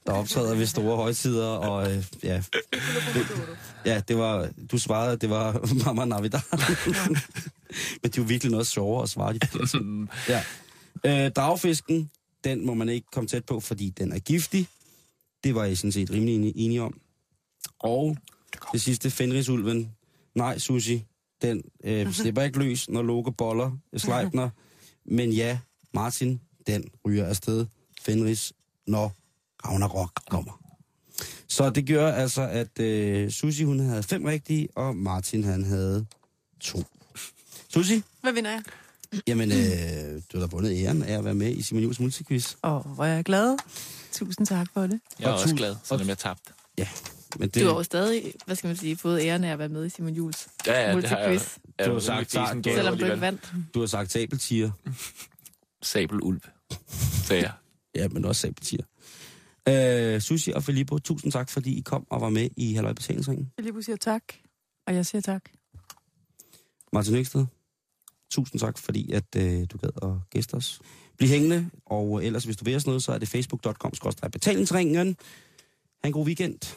der optræder ved store højtider. Og det var, du svarede, at det var Mama Navidad. Men det er jo virkelig noget sjovere at svare. Dragfisken, den må man ikke komme tæt på, fordi den er giftig. Det var jeg sådan set rimelig enig om. Og det sidste, Fenrisulven. Nej, Sussi, den slipper ikke løs, når Loki boller Sleipner. Men ja, Martin, den ryger afsted. Fenris, når Ragnarok kommer. Så det gør altså, at Sussi, hun havde 5 rigtige, og Martin, han havde 2. Sussi? Hvad vinder jeg? Jamen, du har da vundet æren af at være med i Simon Juls multiquiz. Hvor jeg er glad. Tusind tak for det. Jeg er også glad, selvom jeg tabte. Ja, men det... Du har jo stadig, hvad skal man sige, fået æren af at være med i Simon Juls multiquiz. Ja, det har jeg. Du har sagt, selvom du ikke vandt. Du har sagt sabeltiger. Sabelulv, sagde jeg. Ja, men også sabeltiger. Sussi og Filippo, tusind tak, fordi I kom og var med i Halløj i Betalingsringen. Filippo siger tak, og jeg siger tak. Martin Høgsted, tusind tak, fordi at, du gad at gæste os. Bliv hængende, og ellers hvis du vil os noget, så er det facebook.com/betalingsringen. Ha' en god weekend.